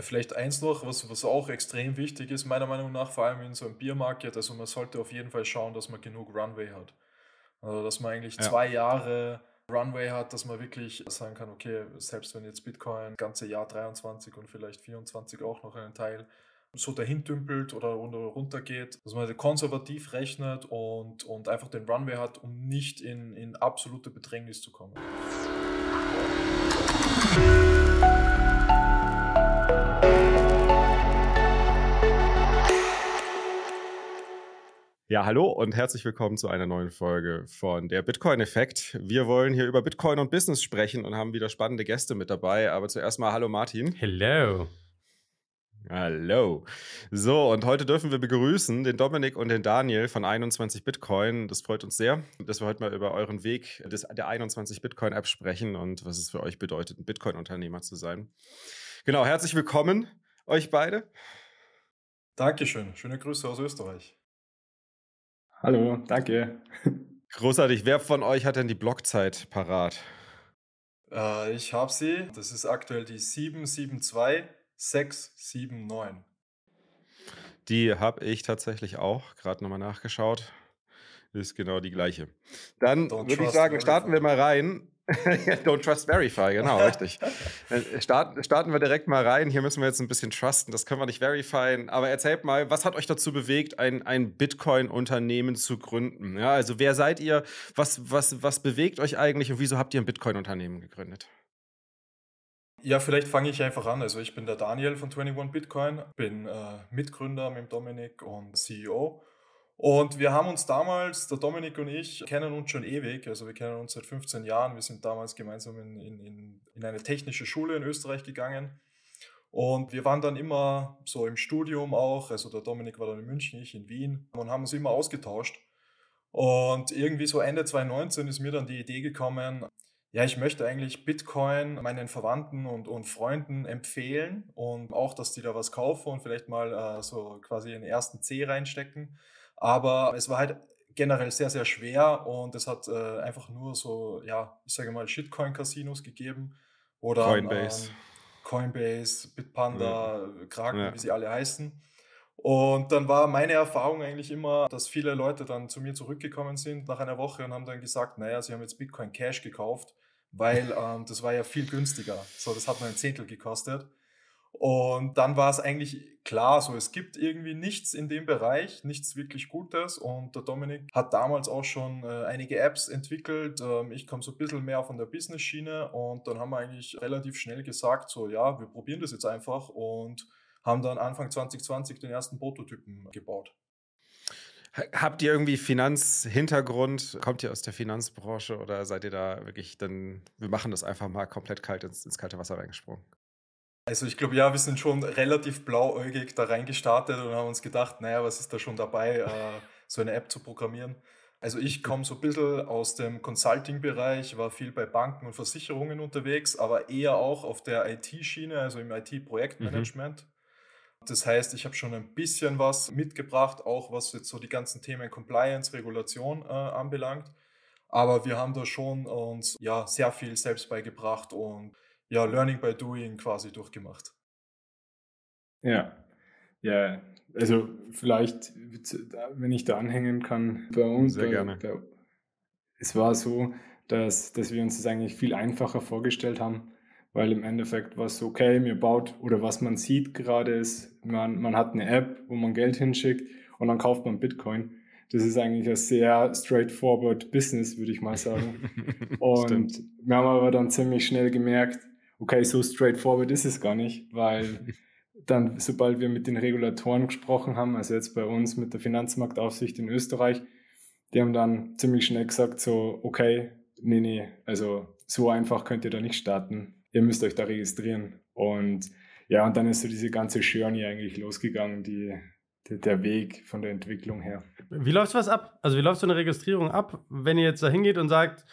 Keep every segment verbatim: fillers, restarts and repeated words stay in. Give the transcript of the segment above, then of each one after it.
Vielleicht eins noch, was, was auch extrem wichtig ist, meiner Meinung nach, vor allem in so einem Biermarket, also man sollte auf jeden Fall schauen, dass man genug Runway hat. Also dass man eigentlich ja. zwei Jahre Runway hat, dass man wirklich sagen kann, okay, selbst wenn jetzt Bitcoin das ganze Jahr dreiundzwanzig und vielleicht vierundzwanzig auch noch einen Teil so dahin dümpelt oder runter geht, dass man konservativ rechnet und, und einfach den Runway hat, um nicht in, in absolute Bedrängnis zu kommen. Ja, hallo und herzlich willkommen zu einer neuen Folge von Der Bitcoin Effekt. Wir wollen hier über Bitcoin und Business sprechen und haben wieder spannende Gäste mit dabei. Aber zuerst mal hallo Martin. Hello. Hallo. So, und heute dürfen wir begrüßen den Dominik und den Daniel von einundzwanzig Bitcoin. Das freut uns sehr, dass wir heute mal über euren Weg des, der einundzwanzig Bitcoin App sprechen und was es für euch bedeutet, ein Bitcoin-Unternehmer zu sein. Genau, herzlich willkommen euch beide. Dankeschön. Schöne Grüße aus Österreich. Hallo, danke. Großartig. Wer von euch hat denn die Blockzeit parat? Äh, ich habe sie. Das ist aktuell die sieben sieben zwei sechs sieben neun. Die habe ich tatsächlich auch gerade nochmal nachgeschaut. Ist genau die gleiche. Dann würde ich sagen, starten wir mal rein. Don't trust, verify, genau, richtig. Starten, starten wir direkt mal rein. Hier müssen wir jetzt ein bisschen trusten, das können wir nicht verifyen. Aber erzählt mal, was hat euch dazu bewegt, ein, ein Bitcoin-Unternehmen zu gründen? Ja, also wer seid ihr? Was, was, was bewegt euch eigentlich und wieso habt ihr ein Bitcoin-Unternehmen gegründet? Ja, vielleicht fange ich einfach an. Also ich bin der Daniel von einundzwanzig Bitcoin, bin äh, Mitgründer mit dem Dominik und C E O. Und wir haben uns damals, der Dominik und ich, kennen uns schon ewig. Also wir kennen uns seit fünfzehn Jahren. Wir sind damals gemeinsam in, in, in eine technische Schule in Österreich gegangen. Und wir waren dann immer so im Studium auch. Also der Dominik war dann in München, ich in Wien. Und haben uns immer ausgetauscht. Und irgendwie so Ende zweitausendneunzehn ist mir dann die Idee gekommen, ja, ich möchte eigentlich Bitcoin meinen Verwandten und, und Freunden empfehlen. Und auch, dass die da was kaufen und vielleicht mal äh, so quasi den ersten C reinstecken. Aber es war halt generell sehr, sehr schwer und es hat äh, einfach nur so, ja, ich sage mal, Shitcoin-Casinos gegeben. Oder Coinbase. Ähm, Coinbase, Bitpanda, ja. Kraken, ja. wie sie alle heißen. Und dann war meine Erfahrung eigentlich immer, dass viele Leute dann zu mir zurückgekommen sind nach einer Woche und haben dann gesagt, naja, sie haben jetzt Bitcoin Cash gekauft, weil ähm, das war ja viel günstiger. So, das hat nur ein Zehntel gekostet. Und dann war es eigentlich klar, so es gibt irgendwie nichts in dem Bereich, nichts wirklich Gutes. Und der Dominik hat damals auch schon äh, einige Apps entwickelt. Ähm, ich komme so ein bisschen mehr von der Business-Schiene und dann haben wir eigentlich relativ schnell gesagt, so ja, wir probieren das jetzt einfach und haben dann Anfang zwanzig zwanzig den ersten Prototypen gebaut. Habt ihr irgendwie Finanzhintergrund? Kommt ihr aus der Finanzbranche oder seid ihr da wirklich dann, wir machen das einfach mal komplett kalt ins, ins kalte Wasser reingesprungen? Also ich glaube, ja, wir sind schon relativ blauäugig da reingestartet und haben uns gedacht, naja, was ist da schon dabei, äh, so eine App zu programmieren. Also ich komme so ein bisschen aus dem Consulting-Bereich, war viel bei Banken und Versicherungen unterwegs, aber eher auch auf der I T-Schiene, also im I T-Projektmanagement. Mhm. Das heißt, ich habe schon ein bisschen was mitgebracht, auch was jetzt so die ganzen Themen Compliance, Regulation äh, anbelangt. Aber wir haben da schon uns ja sehr viel selbst beigebracht und ja, Learning by Doing quasi durchgemacht. Ja, ja, also vielleicht, wenn ich da anhängen kann, bei uns, Sehr bei, gerne. Bei, es war so, dass, dass wir uns das eigentlich viel einfacher vorgestellt haben, weil im Endeffekt war es so, okay, mir baut, oder was man sieht gerade ist, man, man hat eine App, wo man Geld hinschickt und dann kauft man Bitcoin. Das ist eigentlich ein sehr straightforward Business, würde ich mal sagen. Und wir haben aber dann ziemlich schnell gemerkt, okay, so straightforward ist es gar nicht, weil dann, sobald wir mit den Regulatoren gesprochen haben, also jetzt bei uns mit der Finanzmarktaufsicht in Österreich, die haben dann ziemlich schnell gesagt so, okay, nee, nee, also so einfach könnt ihr da nicht starten. Ihr müsst euch da registrieren. Und ja, und dann ist so diese ganze Journey eigentlich losgegangen, die, die der Weg von der Entwicklung her. Wie läuft was ab? Also wie läuft so eine Registrierung ab, wenn ihr jetzt da hingeht und sagt,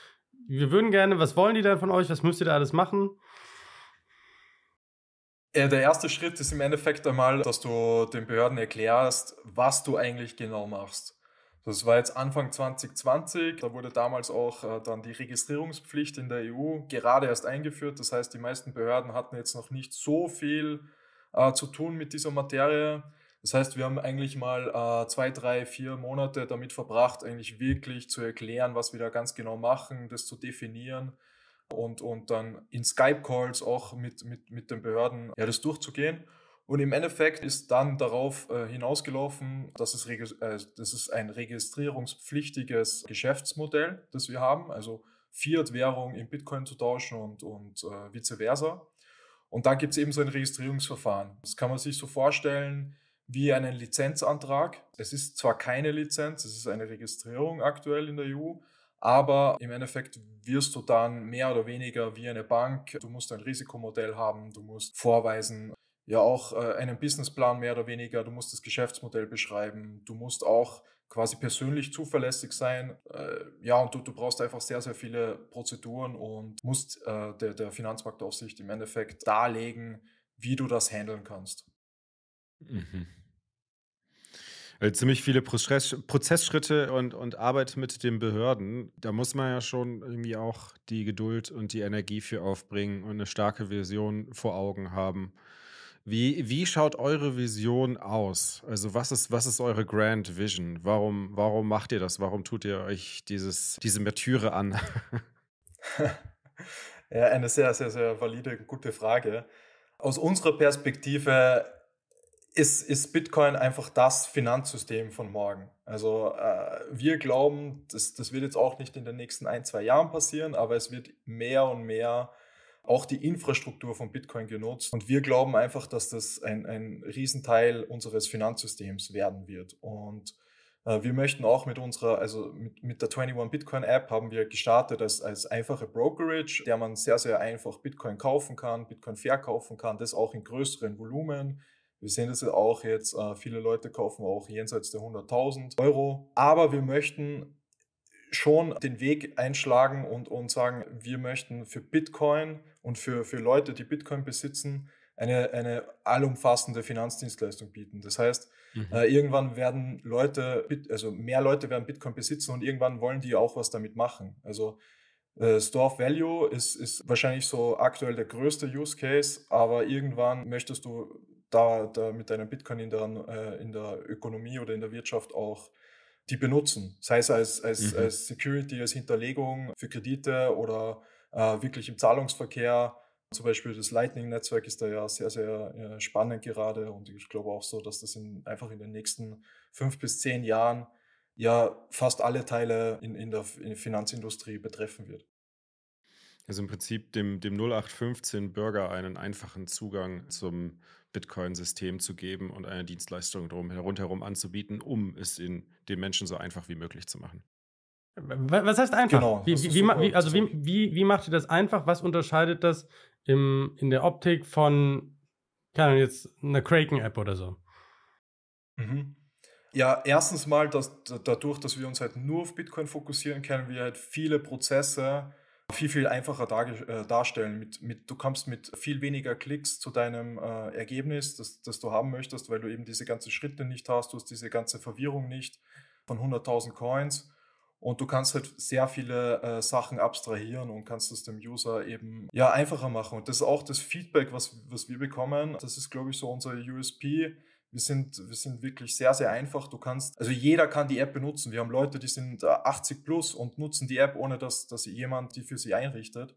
wir würden gerne, was wollen die denn von euch, was müsst ihr da alles machen? Der erste Schritt ist im Endeffekt einmal, dass du den Behörden erklärst, was du eigentlich genau machst. Das war jetzt Anfang zwanzig zwanzig, da wurde damals auch dann die Registrierungspflicht in der E U gerade erst eingeführt. Das heißt, die meisten Behörden hatten jetzt noch nicht so viel äh, zu tun mit dieser Materie. Das heißt, wir haben eigentlich mal äh, zwei, drei, vier Monate damit verbracht, eigentlich wirklich zu erklären, was wir da ganz genau machen, das zu definieren und, und dann in Skype-Calls auch mit, mit, mit den Behörden ja, das durchzugehen. Und im Endeffekt ist dann darauf äh, hinausgelaufen, dass es, äh, das ist ein registrierungspflichtiges Geschäftsmodell, das wir haben, also Fiat-Währung in Bitcoin zu tauschen und, und äh, vice versa. Und dann gibt es eben so ein Registrierungsverfahren. Das kann man sich so vorstellen wie einen Lizenzantrag. Es ist zwar keine Lizenz, es ist eine Registrierung aktuell in der E U, aber im Endeffekt wirst du dann mehr oder weniger wie eine Bank. Du musst ein Risikomodell haben, du musst vorweisen, ja auch äh, einen Businessplan mehr oder weniger, du musst das Geschäftsmodell beschreiben, du musst auch quasi persönlich zuverlässig sein. Äh, ja, und du, du brauchst einfach sehr, sehr viele Prozeduren und musst äh, der, der Finanzmarktaufsicht im Endeffekt darlegen, wie du das handeln kannst. Mhm. Also ziemlich viele Prozess, Prozessschritte und, und Arbeit mit den Behörden. Da muss man ja schon irgendwie auch die Geduld und die Energie für aufbringen und eine starke Vision vor Augen haben. Wie, wie schaut eure Vision aus? Also was ist, was ist eure Grand Vision? Warum, warum macht ihr das? Warum tut ihr euch dieses, diese Märtyre an? Ja, eine sehr, sehr, sehr valide, gute Frage. Aus unserer Perspektive ist, ist Bitcoin einfach das Finanzsystem von morgen. Also äh, wir glauben, das, das wird jetzt auch nicht in den nächsten ein, zwei Jahren passieren, aber es wird mehr und mehr auch die Infrastruktur von Bitcoin genutzt. Und wir glauben einfach, dass das ein, ein Riesenteil unseres Finanzsystems werden wird. Und äh, wir möchten auch mit unserer, also mit, mit der einundzwanzig Bitcoin App haben wir gestartet als, als einfache Brokerage, der man sehr, sehr einfach Bitcoin kaufen kann, Bitcoin verkaufen kann, das auch in größeren Volumen. Wir sehen das ja auch jetzt, äh, viele Leute kaufen auch jenseits der hunderttausend Euro. Aber wir möchten schon den Weg einschlagen und, und sagen, wir möchten für Bitcoin und für, für Leute, die Bitcoin besitzen, eine, eine allumfassende Finanzdienstleistung bieten. Das heißt, mhm. äh, irgendwann werden Leute, also mehr Leute werden Bitcoin besitzen und irgendwann wollen die auch was damit machen. Also äh, Store of Value ist, ist wahrscheinlich so aktuell der größte Use Case, aber irgendwann möchtest du da, da mit deinem Bitcoin in der, äh, in der Ökonomie oder in der Wirtschaft auch die benutzen, sei es als, als, mhm. als Security, als Hinterlegung für Kredite oder äh, wirklich im Zahlungsverkehr. Zum Beispiel das Lightning-Netzwerk ist da ja sehr, sehr äh, spannend gerade und ich glaube auch so, dass das in, einfach in den nächsten fünf bis zehn Jahren ja fast alle Teile in, in, der, in der Finanzindustrie betreffen wird. Also im Prinzip dem, dem null acht fünfzehn Bürger einen einfachen Zugang zum Bitcoin-System zu geben und eine Dienstleistung drum rundherum anzubieten, um es in den Menschen so einfach wie möglich zu machen. Was heißt einfach? Genau, wie, wie, wie, also wie, wie, wie macht ihr das einfach? Was unterscheidet das im, in der Optik von, keine Ahnung, jetzt einer Kraken-App oder so? Mhm. Ja, erstens mal, dass dadurch, dass wir uns halt nur auf Bitcoin fokussieren, können wir halt viele Prozesse viel, viel einfacher dar, äh, darstellen. Mit, mit, du kommst mit viel weniger Klicks zu deinem äh, Ergebnis, das, das du haben möchtest, weil du eben diese ganzen Schritte nicht hast, du hast diese ganze Verwirrung nicht von hunderttausend Coins und du kannst halt sehr viele äh, Sachen abstrahieren und kannst es dem User eben ja, einfacher machen. Und das ist auch das Feedback, was, was wir bekommen. Das ist, glaube ich, so unser U S P. Wir sind, wir sind wirklich sehr, sehr einfach. Du kannst, also jeder kann die App benutzen. Wir haben Leute, die sind achtzig plus und nutzen die App, ohne dass, dass jemand die für sie einrichtet.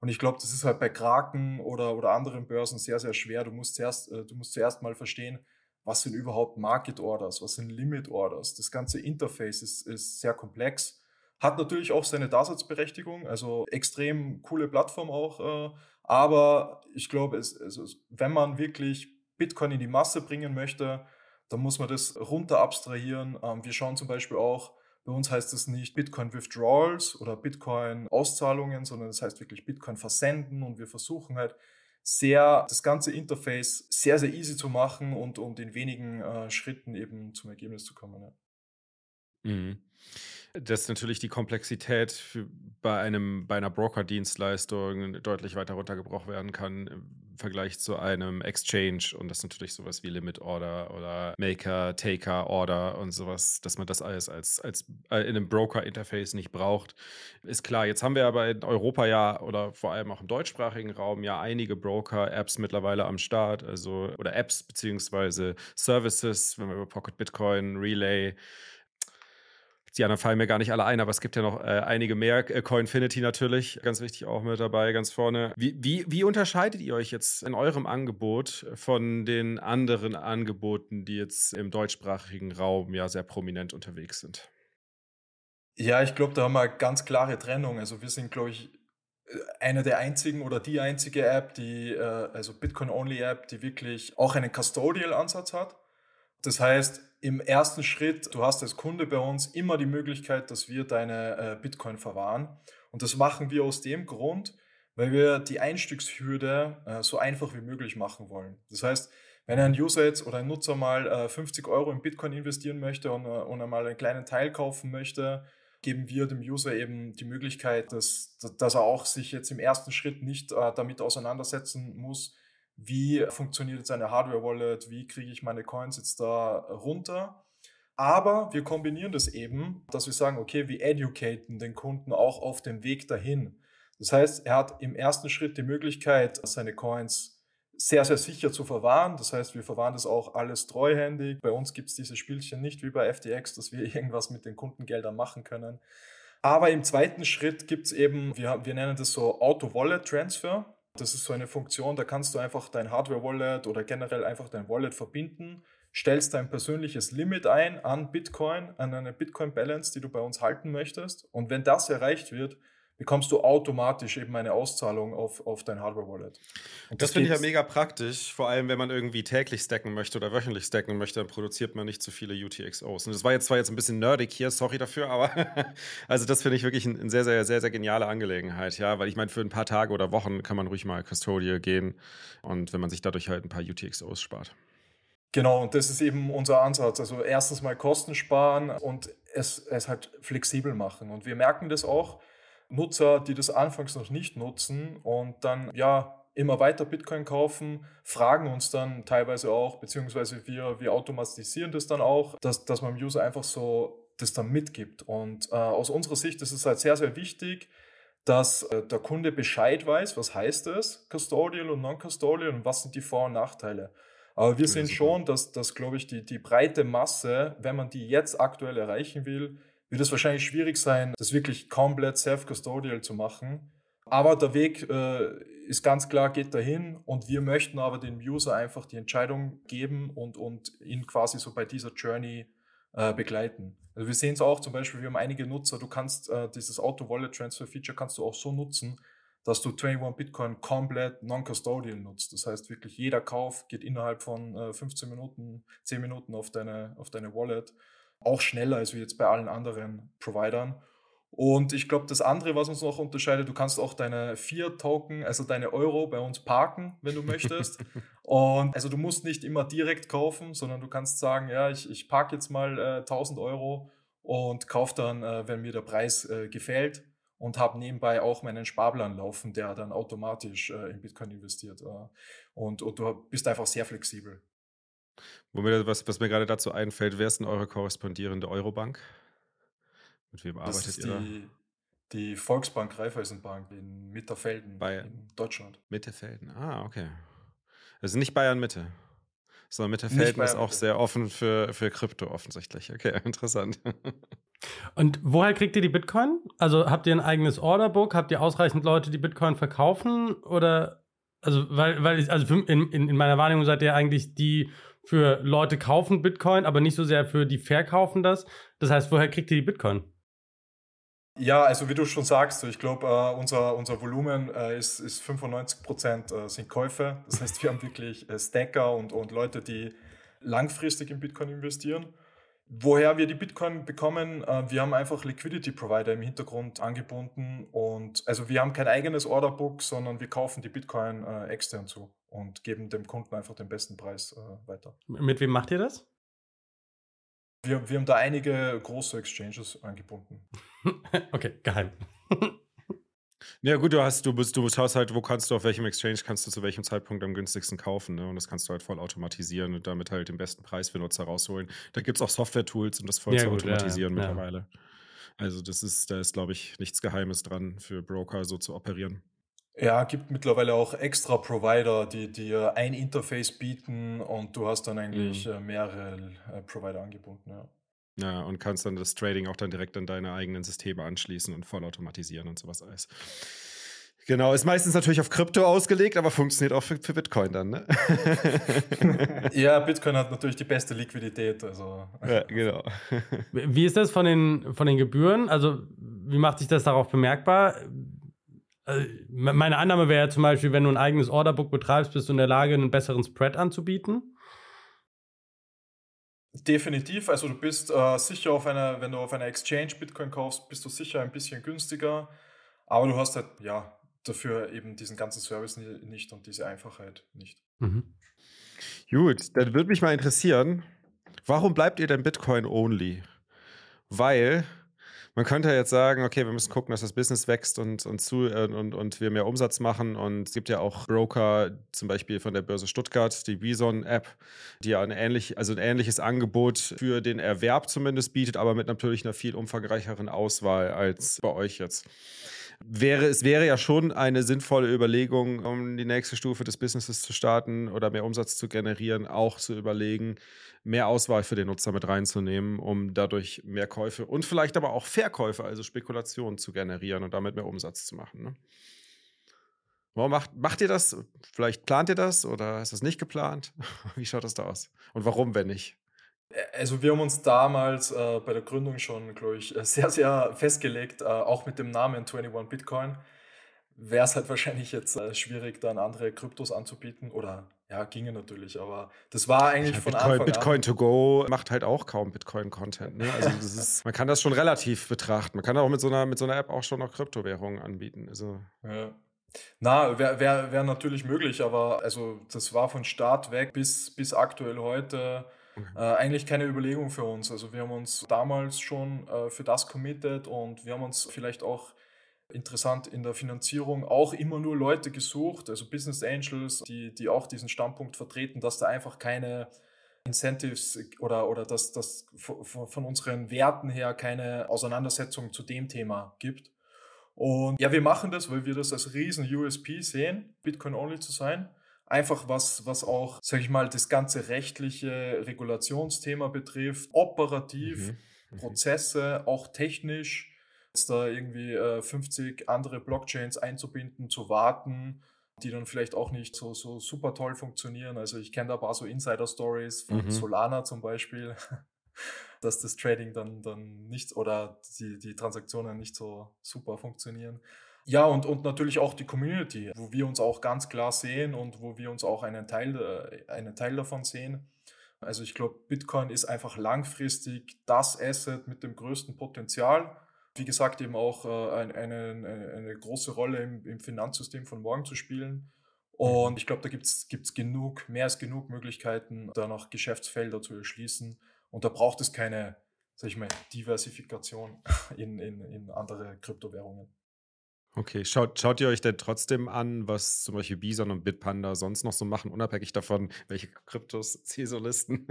Und ich glaube, das ist halt bei Kraken oder, oder anderen Börsen sehr, sehr schwer. Du musst zuerst, du musst zuerst mal verstehen, was sind überhaupt Market Orders, was sind Limit Orders. Das ganze Interface ist, ist sehr komplex. Hat natürlich auch seine Daseinsberechtigung, also extrem coole Plattform auch. Aber ich glaube, es, also wenn man wirklich Bitcoin in die Masse bringen möchte, dann muss man das runter abstrahieren. Wir schauen zum Beispiel auch, bei uns heißt es nicht Bitcoin Withdrawals oder Bitcoin Auszahlungen, sondern es heißt wirklich Bitcoin versenden und wir versuchen halt sehr, das ganze Interface sehr, sehr easy zu machen und um in wenigen äh, Schritten eben zum Ergebnis zu kommen. Ja. Mhm. Dass natürlich die Komplexität für- bei einem, bei einer Broker-Dienstleistung deutlich weiter runtergebraucht werden kann im Vergleich zu einem Exchange und das natürlich sowas wie Limit Order oder Maker, Taker Order und sowas, dass man das alles als, als äh, in einem Broker-Interface nicht braucht, ist klar. Jetzt haben wir aber in Europa ja oder vor allem auch im deutschsprachigen Raum ja einige Broker-Apps mittlerweile am Start, also oder Apps beziehungsweise Services, wenn wir über Pocket Bitcoin, Relay, die anderen fallen mir gar nicht alle ein, aber es gibt ja noch äh, einige mehr. Äh, Coinfinity natürlich, ganz wichtig auch mit dabei, ganz vorne. Wie, wie, wie unterscheidet ihr euch jetzt in eurem Angebot von den anderen Angeboten, die jetzt im deutschsprachigen Raum ja sehr prominent unterwegs sind? Ja, ich glaube, da haben wir ganz klare Trennung. Also wir sind, glaube ich, eine der einzigen oder die einzige App, die äh, also Bitcoin-Only-App, die wirklich auch einen Custodial-Ansatz hat. Das heißt, im ersten Schritt, du hast als Kunde bei uns immer die Möglichkeit, dass wir deine äh, Bitcoin verwahren. Und das machen wir aus dem Grund, weil wir die Einstiegshürde äh, so einfach wie möglich machen wollen. Das heißt, wenn ein User jetzt oder ein Nutzer mal äh, fünfzig Euro in Bitcoin investieren möchte und, und einmal einen kleinen Teil kaufen möchte, geben wir dem User eben die Möglichkeit, dass, dass er auch sich jetzt im ersten Schritt nicht äh, damit auseinandersetzen muss, wie funktioniert jetzt eine Hardware-Wallet, wie kriege ich meine Coins jetzt da runter. Aber wir kombinieren das eben, dass wir sagen, okay, wir educaten den Kunden auch auf dem Weg dahin. Das heißt, er hat im ersten Schritt die Möglichkeit, seine Coins sehr, sehr sicher zu verwahren. Das heißt, wir verwahren das auch alles treuhändig. Bei uns gibt es diese Spielchen nicht wie bei F T X, dass wir irgendwas mit den Kundengeldern machen können. Aber im zweiten Schritt gibt es eben, wir, wir nennen das so Auto-Wallet-Transfer. Das ist so eine Funktion, da kannst du einfach dein Hardware-Wallet oder generell einfach dein Wallet verbinden, stellst dein persönliches Limit ein an Bitcoin, an eine Bitcoin-Balance, die du bei uns halten möchtest. Und wenn das erreicht wird, bekommst du automatisch eben eine Auszahlung auf, auf dein Hardware-Wallet. Und das das finde ich ja mega praktisch, vor allem wenn man irgendwie täglich stacken möchte oder wöchentlich stacken möchte, dann produziert man nicht zu viele U T X Os. Und das war jetzt zwar jetzt ein bisschen nerdig hier, sorry dafür, aber also das finde ich wirklich eine ein sehr, sehr, sehr, sehr geniale Angelegenheit, ja, weil ich meine, für ein paar Tage oder Wochen kann man ruhig mal Custodial gehen und wenn man sich dadurch halt ein paar U T X Os spart. Genau, und das ist eben unser Ansatz. Also erstens mal Kosten sparen und es, es halt flexibel machen. Und wir merken das auch, Nutzer, die das anfangs noch nicht nutzen und dann ja immer weiter Bitcoin kaufen, fragen uns dann teilweise auch, beziehungsweise wir, wir automatisieren das dann auch, dass, dass man dem User einfach so das dann mitgibt. Und äh, aus unserer Sicht ist es halt sehr, sehr wichtig, dass äh, der Kunde Bescheid weiß, was heißt es, Custodial und Non-Custodial und was sind die Vor- und Nachteile. Aber wir ja, sehen super. schon, dass, dass glaube ich, die, die breite Masse, wenn man die jetzt aktuell erreichen will, wird es wahrscheinlich schwierig sein, das wirklich komplett self-custodial zu machen. Aber der Weg äh, ist ganz klar, geht dahin und wir möchten aber dem User einfach die Entscheidung geben und, und ihn quasi so bei dieser Journey äh, begleiten. Also wir sehen es auch zum Beispiel, wir haben einige Nutzer, du kannst äh, dieses Auto-Wallet-Transfer-Feature kannst du auch so nutzen, dass du einundzwanzig Bitcoin komplett non-custodial nutzt. Das heißt wirklich, jeder Kauf geht innerhalb von äh, fünfzehn Minuten, zehn Minuten auf deine, auf deine Wallet. Auch schneller als wie jetzt bei allen anderen Providern. Und ich glaube, das andere, was uns noch unterscheidet, du kannst auch deine Fiat-Token, also deine Euro bei uns parken, wenn du möchtest. Und also du musst nicht immer direkt kaufen, sondern du kannst sagen, ja, ich, ich parke jetzt mal äh, tausend Euro und kaufe dann, äh, wenn mir der Preis äh, gefällt und habe nebenbei auch meinen Sparplan laufen, der dann automatisch äh, in Bitcoin investiert. Äh, und, und du bist einfach sehr flexibel. Womit, was, was mir gerade dazu einfällt, wer ist denn eure korrespondierende Eurobank? Mit wem arbeitet das ist ihr? Die, die Volksbank Raiffeisenbank in Mitterfelden Bayern. In Deutschland. Mitterfelden, ah, okay. Also nicht Bayern-Mitte, sondern Mitterfelden ist auch sehr offen für, für Krypto offensichtlich. Okay, interessant. Und woher kriegt ihr die Bitcoin? Also habt ihr ein eigenes Orderbook? Habt ihr ausreichend Leute, die Bitcoin verkaufen? Oder, also, weil, weil ich, also in, in, in meiner Wahrnehmung seid ihr eigentlich die. Für Leute kaufen Bitcoin, aber nicht so sehr für die verkaufen das. Das heißt, woher kriegt ihr die Bitcoin? Ja, also wie du schon sagst, ich glaube, äh, unser, unser Volumen äh, ist, ist fünfundneunzig Prozent äh, sind Käufe. Das heißt, wir haben wirklich äh, Stacker und, und Leute, die langfristig in Bitcoin investieren. Woher wir die Bitcoin bekommen, äh, wir haben einfach Liquidity Provider im Hintergrund angebunden. Und also wir haben kein eigenes Orderbook, sondern wir kaufen die Bitcoin äh, extern zu. Und geben dem Kunden einfach den besten Preis äh, weiter. Mit wem macht ihr das? Wir, wir haben da einige große Exchanges angebunden. Okay, geheim. Ja gut, du hast, du bist, du schaust halt, wo kannst du, auf welchem Exchange kannst du zu welchem Zeitpunkt am günstigsten kaufen, ne? Und das kannst du halt voll automatisieren und damit halt den besten Preis für Nutzer rausholen. Da gibt es auch Software-Tools, um das voll ja, zu gut, automatisieren ja, ja. mittlerweile. Ja. Also das ist, da ist, glaube ich, nichts Geheimes dran, für Broker so zu operieren. Ja, gibt mittlerweile auch extra Provider, die dir ein Interface bieten und du hast dann eigentlich mhm. mehrere Provider angebunden, ja. Ja, und kannst dann das Trading auch dann direkt an deine eigenen Systeme anschließen und vollautomatisieren und sowas alles. Genau, ist meistens natürlich auf Krypto ausgelegt, aber funktioniert auch für, für Bitcoin dann, ne? Ja, Bitcoin hat natürlich die beste Liquidität, also. Ja, genau. Wie ist das von den, von den Gebühren? Also, wie macht sich das darauf bemerkbar? Meine Annahme wäre ja zum Beispiel, wenn du ein eigenes Orderbook betreibst, bist du in der Lage, einen besseren Spread anzubieten. Definitiv, also du bist äh, sicher auf einer, wenn du auf einer Exchange Bitcoin kaufst, bist du sicher ein bisschen günstiger, aber du hast halt, ja, dafür eben diesen ganzen Service nicht und diese Einfachheit nicht. Mhm. Gut, dann würde mich mal interessieren, warum bleibt ihr denn Bitcoin only? Weil man könnte ja jetzt sagen, okay, wir müssen gucken, dass das Business wächst und, und, zu, und, und wir mehr Umsatz machen. Und es gibt ja auch Broker, zum Beispiel von der Börse Stuttgart, die Bison-App, die ja ein, ähnlich, also ein ähnliches Angebot für den Erwerb zumindest bietet, aber mit natürlich einer viel umfangreicheren Auswahl als bei euch jetzt. Wäre, es wäre ja schon eine sinnvolle Überlegung, um die nächste Stufe des Businesses zu starten oder mehr Umsatz zu generieren, auch zu überlegen, mehr Auswahl für den Nutzer mit reinzunehmen, um dadurch mehr Käufe und vielleicht aber auch Verkäufe, also Spekulationen zu generieren und damit mehr Umsatz zu machen. Ne? Warum macht, macht ihr das? Vielleicht plant ihr das oder ist das nicht geplant? Wie schaut das da aus? Und warum, wenn nicht? Also wir haben uns damals äh, bei der Gründung schon, glaube ich, sehr, sehr festgelegt, äh, auch mit dem Namen einundzwanzig Bitcoin, wäre es halt wahrscheinlich jetzt äh, schwierig, dann andere Kryptos anzubieten oder, ja, ginge natürlich, aber das war eigentlich ja, von Bitcoin, Anfang an. Bitcoin to go macht halt auch kaum Bitcoin-Content, ne? Also das ist, man kann das schon relativ betrachten, man kann auch mit so einer, mit so einer App auch schon noch Kryptowährungen anbieten, also. Ja. Na, wäre wär, wär natürlich möglich, aber also das war von Start weg bis, bis aktuell heute Äh, eigentlich keine Überlegung für uns. Also wir haben uns damals schon äh, für das committed und wir haben uns vielleicht auch interessant in der Finanzierung auch immer nur Leute gesucht, also Business Angels, die, die auch diesen Standpunkt vertreten, dass da einfach keine Incentives oder, oder dass das von unseren Werten her keine Auseinandersetzung zu dem Thema gibt. Und ja, wir machen das, weil wir das als riesen U S P sehen, Bitcoin-only zu sein. Einfach was, was auch, sag ich mal, das ganze rechtliche Regulationsthema betrifft, operativ, mhm. Prozesse, auch technisch, jetzt da irgendwie äh, fünfzig andere Blockchains einzubinden, zu warten, die dann vielleicht auch nicht so, so super toll funktionieren. Also ich kenne da ein paar so Insider-Stories von mhm. Solana zum Beispiel, dass das Trading dann, dann nicht oder die, die Transaktionen nicht so super funktionieren. Ja, und, und natürlich auch die Community, wo wir uns auch ganz klar sehen und wo wir uns auch einen Teil, einen Teil davon sehen. Also ich glaube, Bitcoin ist einfach langfristig das Asset mit dem größten Potenzial. Wie gesagt, eben auch äh, eine, eine, eine große Rolle im, im Finanzsystem von morgen zu spielen. Und ich glaube, da gibt es genug, mehr als genug Möglichkeiten, da noch Geschäftsfelder zu erschließen. Und da braucht es keine, sag ich mal, Diversifikation in, in, in andere Kryptowährungen. Okay, schaut, schaut ihr euch denn trotzdem an, was zum Beispiel Bison und Bitpanda sonst noch so machen, unabhängig davon, welche Kryptos sie so listen?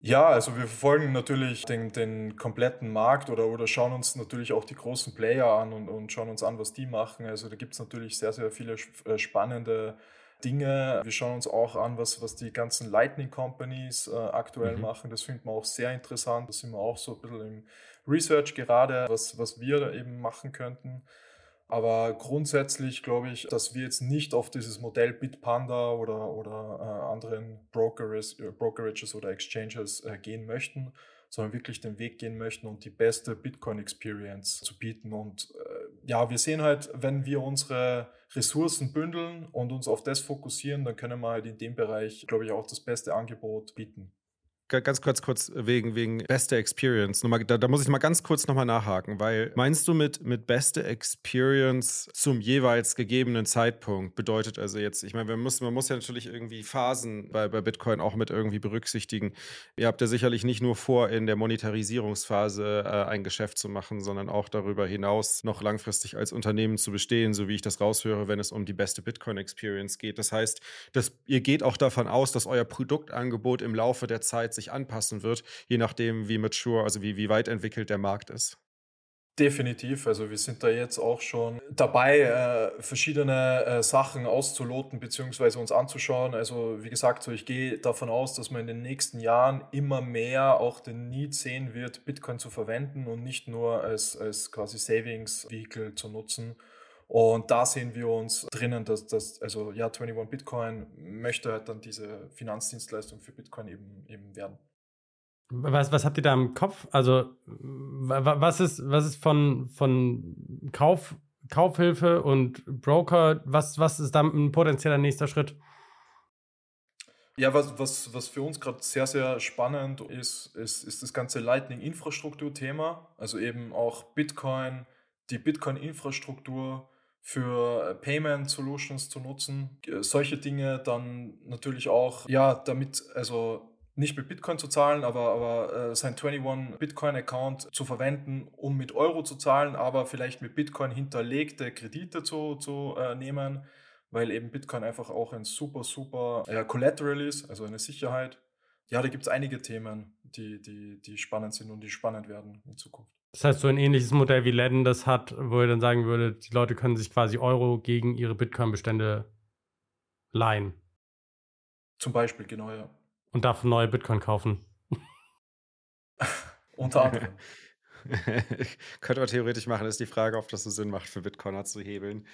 Ja, also wir verfolgen natürlich den, den kompletten Markt oder, oder schauen uns natürlich auch die großen Player an und, und schauen uns an, was die machen. Also da gibt es natürlich sehr, sehr viele spannende Dinge. Wir schauen uns auch an, was, was die ganzen Lightning-Companies äh, aktuell mhm. machen. Das finden wir auch sehr interessant. Da sind wir auch so ein bisschen im Research gerade, was, was wir da eben machen könnten. Aber grundsätzlich glaube ich, dass wir jetzt nicht auf dieses Modell Bitpanda oder, oder äh, anderen Brokerages, äh, Brokerages oder Exchanges äh, gehen möchten, sondern wirklich den Weg gehen möchten und um die beste Bitcoin-Experience zu bieten. Und äh, ja, wir sehen halt, wenn wir unsere Ressourcen bündeln und uns auf das fokussieren, dann können wir halt in dem Bereich, glaube ich, auch das beste Angebot bieten. ganz kurz, kurz wegen, wegen beste Experience. Mal, da, da muss ich mal ganz kurz nochmal nachhaken, weil meinst du mit, mit beste Experience zum jeweils gegebenen Zeitpunkt bedeutet also jetzt, ich meine, wir müssen, man muss ja natürlich irgendwie Phasen bei, bei Bitcoin auch mit irgendwie berücksichtigen. Ihr habt ja sicherlich nicht nur vor, in der Monetarisierungsphase äh, ein Geschäft zu machen, sondern auch darüber hinaus noch langfristig als Unternehmen zu bestehen, so wie ich das raushöre, wenn es um die beste Bitcoin-Experience geht. Das heißt, dass ihr geht auch davon aus, dass euer Produktangebot im Laufe der Zeit sich anpassen wird, je nachdem, wie mature, also wie, wie weit entwickelt der Markt ist. Definitiv, also wir sind da jetzt auch schon dabei, äh, verschiedene äh, Sachen auszuloten bzw. uns anzuschauen. Also wie gesagt, so ich gehe davon aus, dass man in den nächsten Jahren immer mehr auch den Need sehen wird, Bitcoin zu verwenden und nicht nur als, als quasi Savings-Vehicle zu nutzen. Und da sehen wir uns drinnen, dass das, also ja, einundzwanzig Bitcoin möchte halt dann diese Finanzdienstleistung für Bitcoin eben, eben werden. Was, was habt ihr da im Kopf? Also was ist, was ist von, von Kauf, Kaufhilfe und Broker, was, was ist da ein potenzieller nächster Schritt? Ja, was, was, was für uns gerade sehr, sehr spannend ist, ist, ist das ganze Lightning-Infrastruktur-Thema. Also eben auch Bitcoin, die Bitcoin-Infrastruktur für Payment-Solutions zu nutzen. Solche Dinge dann natürlich auch, ja, damit, also nicht mit Bitcoin zu zahlen, aber, aber äh, sein einundzwanzig Bitcoin Account zu verwenden, um mit Euro zu zahlen, aber vielleicht mit Bitcoin hinterlegte Kredite zu, zu äh, nehmen, weil eben Bitcoin einfach auch ein super, super äh, Collateral ist, also eine Sicherheit. Ja, da gibt es einige Themen, die, die, die spannend sind und die spannend werden in Zukunft. Das heißt, so ein ähnliches Modell wie Ledin das hat, wo ihr dann sagen würdet, die Leute können sich quasi Euro gegen ihre Bitcoin-Bestände leihen. Zum Beispiel, genau, ja. Und davon neue Bitcoin kaufen. Unter anderem. Könnte man theoretisch machen, ist die Frage, ob das so Sinn macht, für Bitcoiner zu hebeln.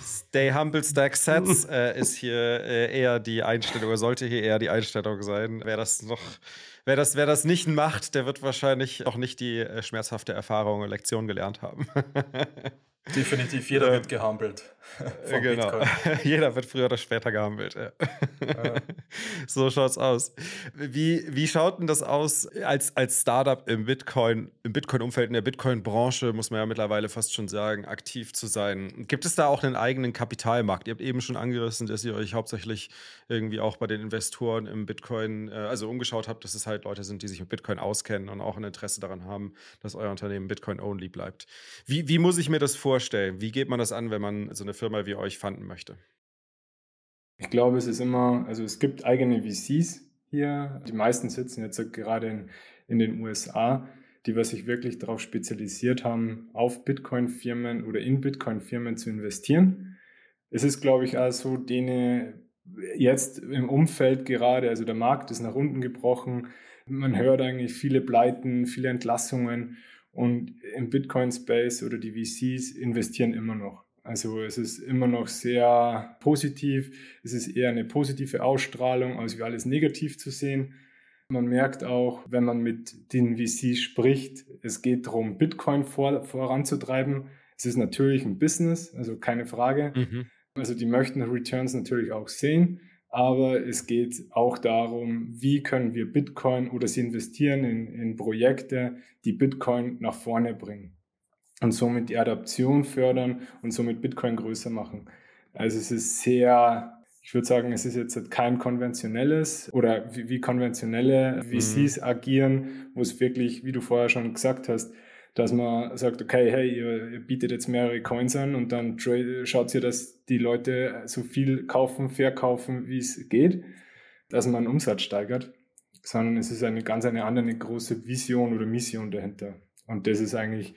Stay humble, stack sats äh, ist hier äh, eher die Einstellung, oder sollte hier eher die Einstellung sein. Wer das noch, wer das, wer das nicht macht, der wird wahrscheinlich auch nicht die äh, schmerzhafte Erfahrung und Lektion gelernt haben. Definitiv, jeder ähm, wird gehandelt. Genau, jeder wird früher oder später gehandelt. Ja. Äh. So schaut's aus. Wie, wie schaut denn das aus als, als Startup im Bitcoin, im Bitcoin-Umfeld, in der Bitcoin-Branche, muss man ja mittlerweile fast schon sagen, aktiv zu sein? Gibt es da auch einen eigenen Kapitalmarkt? Ihr habt eben schon angerissen, dass ihr euch hauptsächlich irgendwie auch bei den Investoren im Bitcoin, also umgeschaut habt, dass es halt Leute sind, die sich mit Bitcoin auskennen und auch ein Interesse daran haben, dass euer Unternehmen Bitcoin-only bleibt. Wie, wie muss ich mir das vorstellen? Wie geht man das an, wenn man so eine Firma wie euch fanden möchte? Ich glaube, es ist immer, also es gibt eigene V Cs hier. Die meisten sitzen jetzt gerade in, in den U S A, die was sich wirklich darauf spezialisiert haben, auf Bitcoin-Firmen oder in Bitcoin-Firmen zu investieren. Es ist, glaube ich, also denen jetzt im Umfeld gerade, also der Markt ist nach unten gebrochen. Man hört eigentlich viele Pleiten, viele Entlassungen und im Bitcoin-Space oder die V Cs investieren immer noch. Also es ist immer noch sehr positiv, es ist eher eine positive Ausstrahlung, als wie alles negativ zu sehen. Man merkt auch, wenn man mit den V Cs spricht, es geht darum, Bitcoin vor, voranzutreiben. Es ist natürlich ein Business, also keine Frage. Mhm. Also die möchten Returns natürlich auch sehen, aber es geht auch darum, wie können wir Bitcoin oder sie investieren in, in Projekte, die Bitcoin nach vorne bringen. Und somit die Adaption fördern und somit Bitcoin größer machen. Also es ist sehr, ich würde sagen, es ist jetzt kein konventionelles oder wie, wie konventionelle V Cs mhm. agieren, wo es wirklich, wie du vorher schon gesagt hast, dass man sagt, okay, hey, ihr, ihr bietet jetzt mehrere Coins an und dann tra- schaut ihr, dass die Leute so viel kaufen, verkaufen, wie es geht, dass man Umsatz steigert, sondern es ist eine ganz eine andere, eine große Vision oder Mission dahinter. Und das ist eigentlich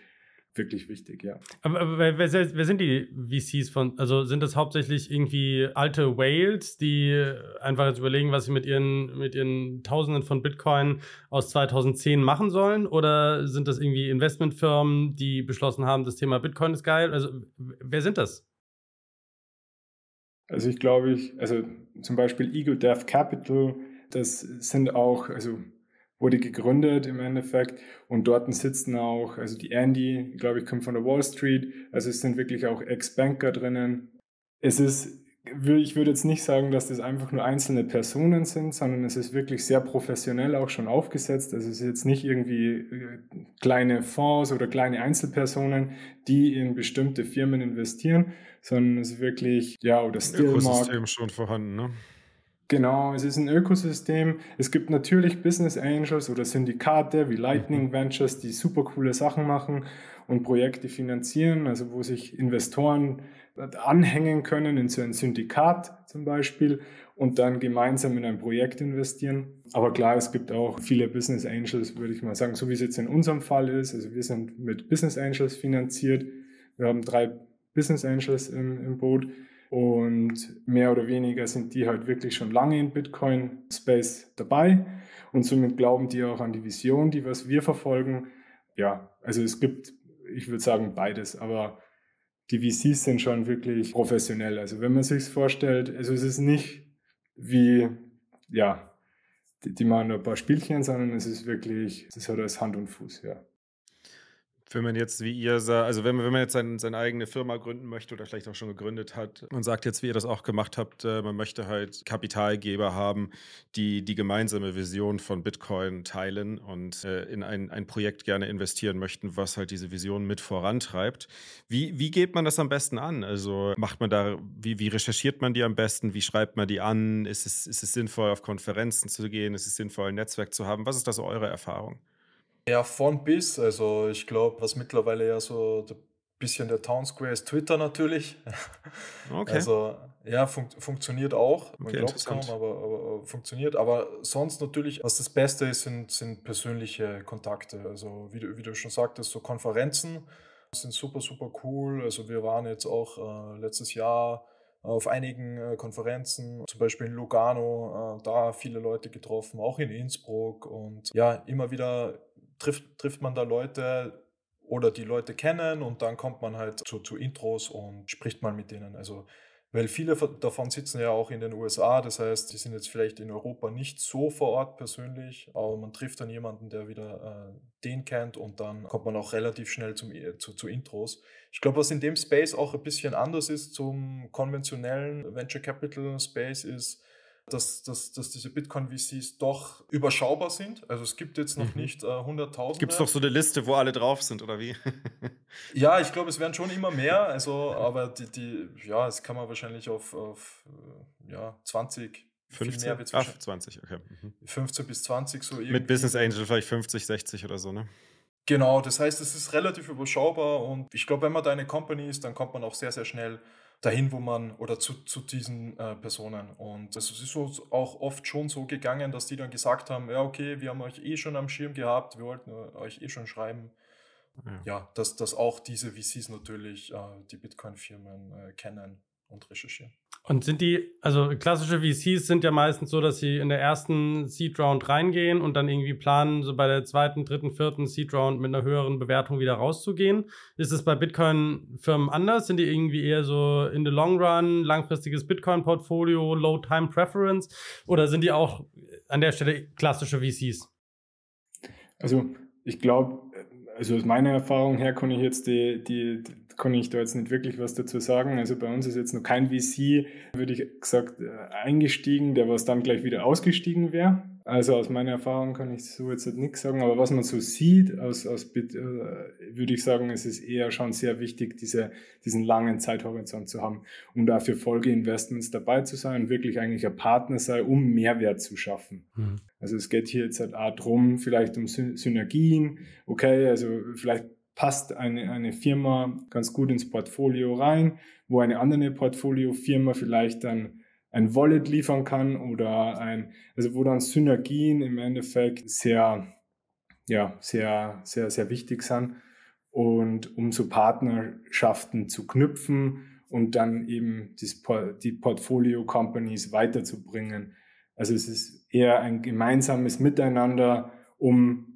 wirklich wichtig, ja. Aber, aber wer, wer sind die V Cs von, also sind das hauptsächlich irgendwie alte Whales, die einfach jetzt überlegen, was sie mit ihren, mit ihren Tausenden von Bitcoin aus zweitausendzehn machen sollen? Oder sind das irgendwie Investmentfirmen, die beschlossen haben, das Thema Bitcoin ist geil? Also wer sind das? Also ich glaube, ich, also zum Beispiel Ego Death Capital, das sind auch, also wurde gegründet im Endeffekt und dort sitzen auch, also die Andy, glaube ich, kommt von der Wall Street, also es sind wirklich auch Ex-Banker drinnen. Es ist ich würde jetzt nicht sagen, dass das einfach nur einzelne Personen sind, sondern es ist wirklich sehr professionell auch schon aufgesetzt. Also es ist jetzt nicht irgendwie kleine Fonds oder kleine Einzelpersonen, die in bestimmte Firmen investieren, sondern es ist wirklich, ja, oder Stillmarkt. Ökosystem schon vorhanden, ne? Genau, es ist ein Ökosystem. Es gibt natürlich Business Angels oder Syndikate wie Lightning Ventures, die super coole Sachen machen und Projekte finanzieren, also wo sich Investoren anhängen können in so ein Syndikat zum Beispiel und dann gemeinsam in ein Projekt investieren. Aber klar, es gibt auch viele Business Angels, würde ich mal sagen, so wie es jetzt in unserem Fall ist. Also wir sind mit Business Angels finanziert. Wir haben drei Business Angels im, im Boot. Und mehr oder weniger sind die halt wirklich schon lange in Bitcoin-Space dabei und somit glauben die auch an die Vision, die was wir verfolgen. Ja, also es gibt, ich würde sagen, beides, aber die V Cs sind schon wirklich professionell. Also wenn man sich's vorstellt, also es ist nicht wie, ja, die, die machen ein paar Spielchen, sondern es ist wirklich, es hat alles Hand und Fuß, ja. Wenn man jetzt, wie ihr, also wenn man, wenn man jetzt sein, seine eigene Firma gründen möchte oder vielleicht auch schon gegründet hat und sagt jetzt, wie ihr das auch gemacht habt, man möchte halt Kapitalgeber haben, die die gemeinsame Vision von Bitcoin teilen und in ein, ein Projekt gerne investieren möchten, was halt diese Vision mit vorantreibt. Wie, wie geht man das am besten an? Also macht man da, wie, wie recherchiert man die am besten? Wie schreibt man die an? Ist es, ist es sinnvoll, auf Konferenzen zu gehen? Ist es sinnvoll, ein Netzwerk zu haben? Was ist das eure Erfahrung? Ja, von bis. Also ich glaube, was mittlerweile ja so ein bisschen der Town Square ist, Twitter natürlich. Okay. Also ja, fun- funktioniert auch. Man okay, glaubt es kaum, aber, aber, aber funktioniert. Aber sonst natürlich, was das Beste ist, sind, sind persönliche Kontakte. Also wie du, wie du schon sagtest, so Konferenzen sind super, super cool. Also wir waren jetzt auch äh, letztes Jahr auf einigen Konferenzen, zum Beispiel in Lugano, äh, da viele Leute getroffen, auch in Innsbruck. Und ja, immer wieder trifft, trifft man da Leute oder die Leute kennen und dann kommt man halt zu, zu Intros und spricht mal mit denen. Also, weil viele davon sitzen ja auch in den U S A, das heißt, die sind jetzt vielleicht in Europa nicht so vor Ort persönlich, aber man trifft dann jemanden, der wieder äh, den kennt und dann kommt man auch relativ schnell zum, zu, zu Intros. Ich glaube, was in dem Space auch ein bisschen anders ist zum konventionellen Venture Capital Space ist, Dass, dass, dass diese Bitcoin-V Cs doch überschaubar sind. Also es gibt jetzt noch mhm. nicht äh, hunderttausende. Gibt es doch so eine Liste, wo alle drauf sind, oder wie? Ja, ich glaube, es werden schon immer mehr. Also, aber die, die, ja, das kann man wahrscheinlich auf, auf ja, zwanzig, fünfzehn? Viel mehr wird's wahrscheinlich. Ach, zwanzig, okay. Mhm. fünfzehn bis zwanzig so irgendwie. Mit Business Angel vielleicht fünfzig, sechzig oder so, ne? Genau, das heißt, es ist relativ überschaubar und ich glaube, wenn man da eine Company ist, dann kommt man auch sehr, sehr schnell dahin, wo man, oder zu, zu diesen äh, Personen. Und es ist uns auch oft schon so gegangen, dass die dann gesagt haben, ja, okay, wir haben euch eh schon am Schirm gehabt, wir wollten euch eh schon schreiben. Ja, ja dass, dass auch diese V Cs natürlich äh, die Bitcoin-Firmen äh, kennen und recherchieren. Und sind die, also klassische V Cs sind ja meistens so, dass sie in der ersten Seed-Round reingehen und dann irgendwie planen, so bei der zweiten, dritten, vierten Seed-Round mit einer höheren Bewertung wieder rauszugehen. Ist es bei Bitcoin-Firmen anders? Sind die irgendwie eher so in the long run, langfristiges Bitcoin-Portfolio, Low-Time-Preference? Oder sind die auch an der Stelle klassische V Cs? Also ich glaube, also aus meiner Erfahrung her konnte ich jetzt die, die, kann ich da jetzt nicht wirklich was dazu sagen. Also bei uns ist jetzt noch kein V C, würde ich gesagt, eingestiegen, der was dann gleich wieder ausgestiegen wäre. Also aus meiner Erfahrung kann ich so jetzt nichts sagen, aber was man so sieht, aus, aus, würde ich sagen, es ist eher schon sehr wichtig, diese, diesen langen Zeithorizont zu haben, um da für Folgeinvestments dabei zu sein, wirklich eigentlich ein Partner sei, um Mehrwert zu schaffen. Mhm. Also es geht hier jetzt halt auch drum, vielleicht um Synergien, okay, also vielleicht passt eine, eine Firma ganz gut ins Portfolio rein, wo eine andere Portfoliofirma vielleicht dann ein Wallet liefern kann oder ein, also wo dann Synergien im Endeffekt sehr, ja, sehr, sehr, sehr wichtig sind und um so Partnerschaften zu knüpfen und dann eben das, die Portfolio-Companies weiterzubringen. Also es ist eher ein gemeinsames Miteinander, um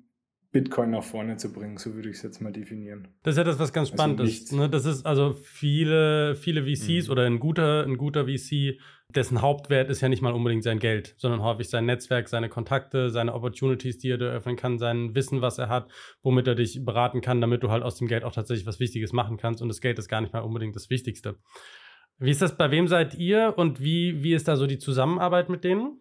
Bitcoin nach vorne zu bringen, so würde ich es jetzt mal definieren. Das ist ja das, was ganz spannend also ist. Ne? Das ist also viele, viele V Cs mhm. oder ein guter, ein guter V C, dessen Hauptwert ist ja nicht mal unbedingt sein Geld, sondern häufig sein Netzwerk, seine Kontakte, seine Opportunities, die er dir öffnen kann, sein Wissen, was er hat, womit er dich beraten kann, damit du halt aus dem Geld auch tatsächlich was Wichtiges machen kannst und das Geld ist gar nicht mal unbedingt das Wichtigste. Wie ist das, bei wem seid ihr und wie, wie ist da so die Zusammenarbeit mit denen?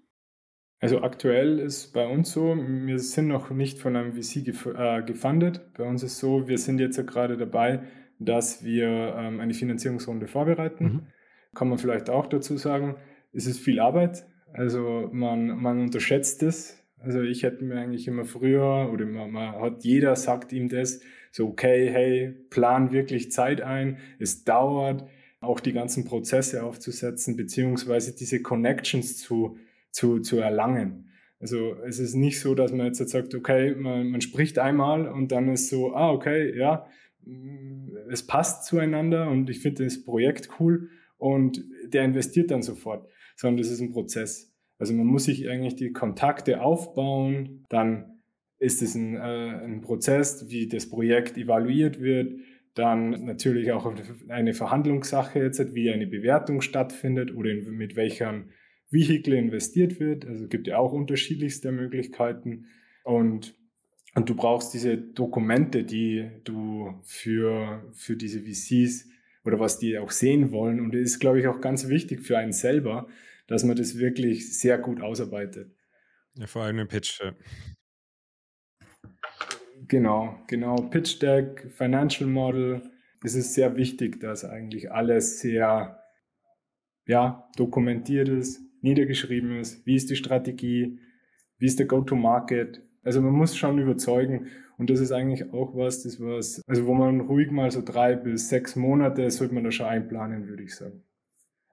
Also aktuell ist bei uns so, wir sind noch nicht von einem V C gef- äh, gefundet. Bei uns ist so, wir sind jetzt ja gerade dabei, dass wir ähm, eine Finanzierungsrunde vorbereiten. Mhm. Kann man vielleicht auch dazu sagen, es ist viel Arbeit. Also man, man unterschätzt es. Also ich hätte mir eigentlich immer früher, oder man, man hat, jeder sagt ihm das, so okay, hey, plan wirklich Zeit ein, es dauert, auch die ganzen Prozesse aufzusetzen, beziehungsweise diese Connections zu, zu, zu erlangen. Also es ist nicht so, dass man jetzt sagt, okay, man, man spricht einmal und dann ist so, ah, okay, ja, es passt zueinander und ich finde das Projekt cool und der investiert dann sofort, sondern das ist ein Prozess. Also man muss sich eigentlich die Kontakte aufbauen, dann ist es ein, äh, ein Prozess, wie das Projekt evaluiert wird, dann natürlich auch eine Verhandlungssache jetzt, wie eine Bewertung stattfindet oder in, mit welchem Vehikel investiert wird. Also es gibt ja auch unterschiedlichste Möglichkeiten und, und du brauchst diese Dokumente, die du für, für diese V Cs oder was die auch sehen wollen, und das ist, glaube ich, auch ganz wichtig für einen selber, dass man das wirklich sehr gut ausarbeitet. Ja, vor allem im Pitch. Ja. Genau, genau. Pitch Deck, Financial Model. Es ist sehr wichtig, dass eigentlich alles sehr ja, dokumentiert ist, niedergeschrieben ist. Wie ist die Strategie? Wie ist der Go-to-Market? Also man muss schon überzeugen. Und das ist eigentlich auch was, das was, also wo man ruhig mal so drei bis sechs Monate, sollte man da schon einplanen, würde ich sagen.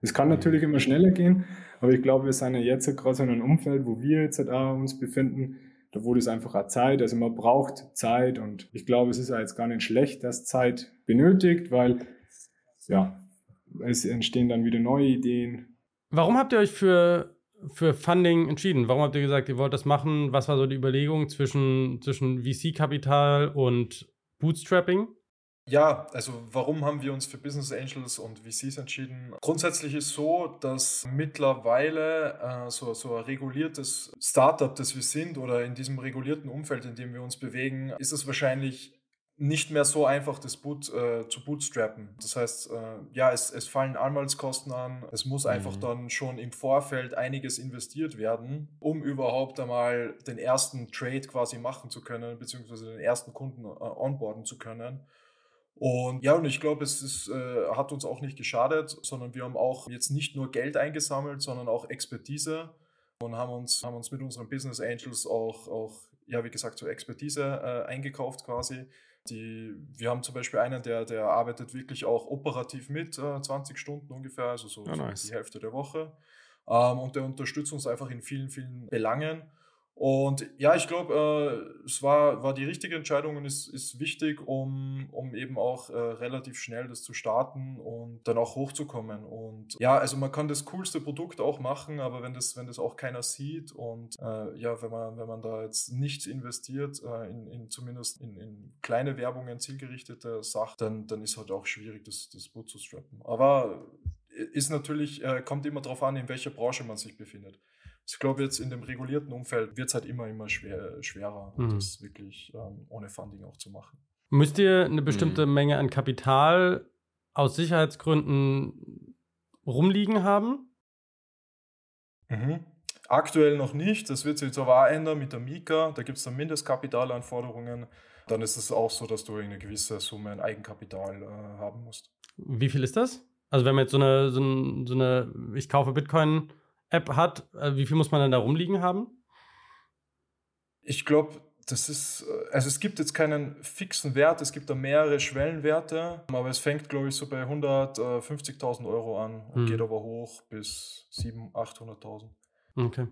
Es kann natürlich immer schneller gehen, aber ich glaube, wir sind ja jetzt gerade so in einem Umfeld, wo wir jetzt auch uns befinden, da wurde es einfach auch Zeit, also man braucht Zeit und ich glaube, es ist ja jetzt gar nicht schlecht, dass Zeit benötigt, weil ja, es entstehen dann wieder neue Ideen. Warum habt ihr euch für, für Funding entschieden? Warum habt ihr gesagt, ihr wollt das machen? Was war so die Überlegung zwischen, zwischen V C-Kapital und Bootstrapping? Ja, also warum haben wir uns für Business Angels und V Cs entschieden? Grundsätzlich ist so, dass mittlerweile äh, so, so ein reguliertes Startup, das wir sind, oder in diesem regulierten Umfeld, in dem wir uns bewegen, ist es wahrscheinlich nicht mehr so einfach, das Boot äh, zu bootstrappen. Das heißt, äh, ja, es, es fallen Anwaltskosten an, es muss einfach mhm. dann schon im Vorfeld einiges investiert werden, um überhaupt einmal den ersten Trade quasi machen zu können, beziehungsweise den ersten Kunden äh, onboarden zu können. Und ja, und ich glaube, es ist, äh, hat uns auch nicht geschadet, sondern wir haben auch jetzt nicht nur Geld eingesammelt, sondern auch Expertise und haben uns, haben uns mit unseren Business Angels auch, auch ja, wie gesagt, so Expertise äh, eingekauft quasi. Die, wir haben zum Beispiel einen, der, der arbeitet wirklich auch operativ mit, äh, zwanzig Stunden ungefähr, also so, oh, nice. so die Hälfte der Woche. Ähm, und der unterstützt uns einfach in vielen, vielen Belangen. Und ja, ich glaube, äh, es war, war die richtige Entscheidung und es ist, ist wichtig, um, um eben auch äh, relativ schnell das zu starten und dann auch hochzukommen. Und ja, also man kann das coolste Produkt auch machen, aber wenn das, wenn das auch keiner sieht und äh, ja, wenn man, wenn man da jetzt nichts investiert, äh, in, in zumindest in, in kleine Werbungen, zielgerichtete Sachen, dann, dann ist halt auch schwierig, das, das Boot zu strappen. Aber ist natürlich, äh, kommt immer darauf an, in welcher Branche man sich befindet. Ich glaube, jetzt in dem regulierten Umfeld wird es halt immer, immer schwer, schwerer, mhm. das wirklich ähm, ohne Funding auch zu machen. Müsst ihr eine bestimmte mhm. Menge an Kapital aus Sicherheitsgründen rumliegen haben? Mhm. Aktuell noch nicht. Das wird sich jetzt aber auch ändern mit der MiCA. Da gibt es dann Mindestkapitalanforderungen. Dann ist es auch so, dass du eine gewisse Summe an Eigenkapital äh, haben musst. Wie viel ist das? Also wenn man jetzt so eine, so eine, so eine ich kaufe Bitcoin App hat, wie viel muss man denn da rumliegen haben? Ich glaube, das ist, also es gibt jetzt keinen fixen Wert, es gibt da mehrere Schwellenwerte, aber es fängt, glaube ich, so bei hundertfünfzigtausend Euro an und hm. geht aber hoch bis siebenhunderttausend, achthunderttausend. Okay.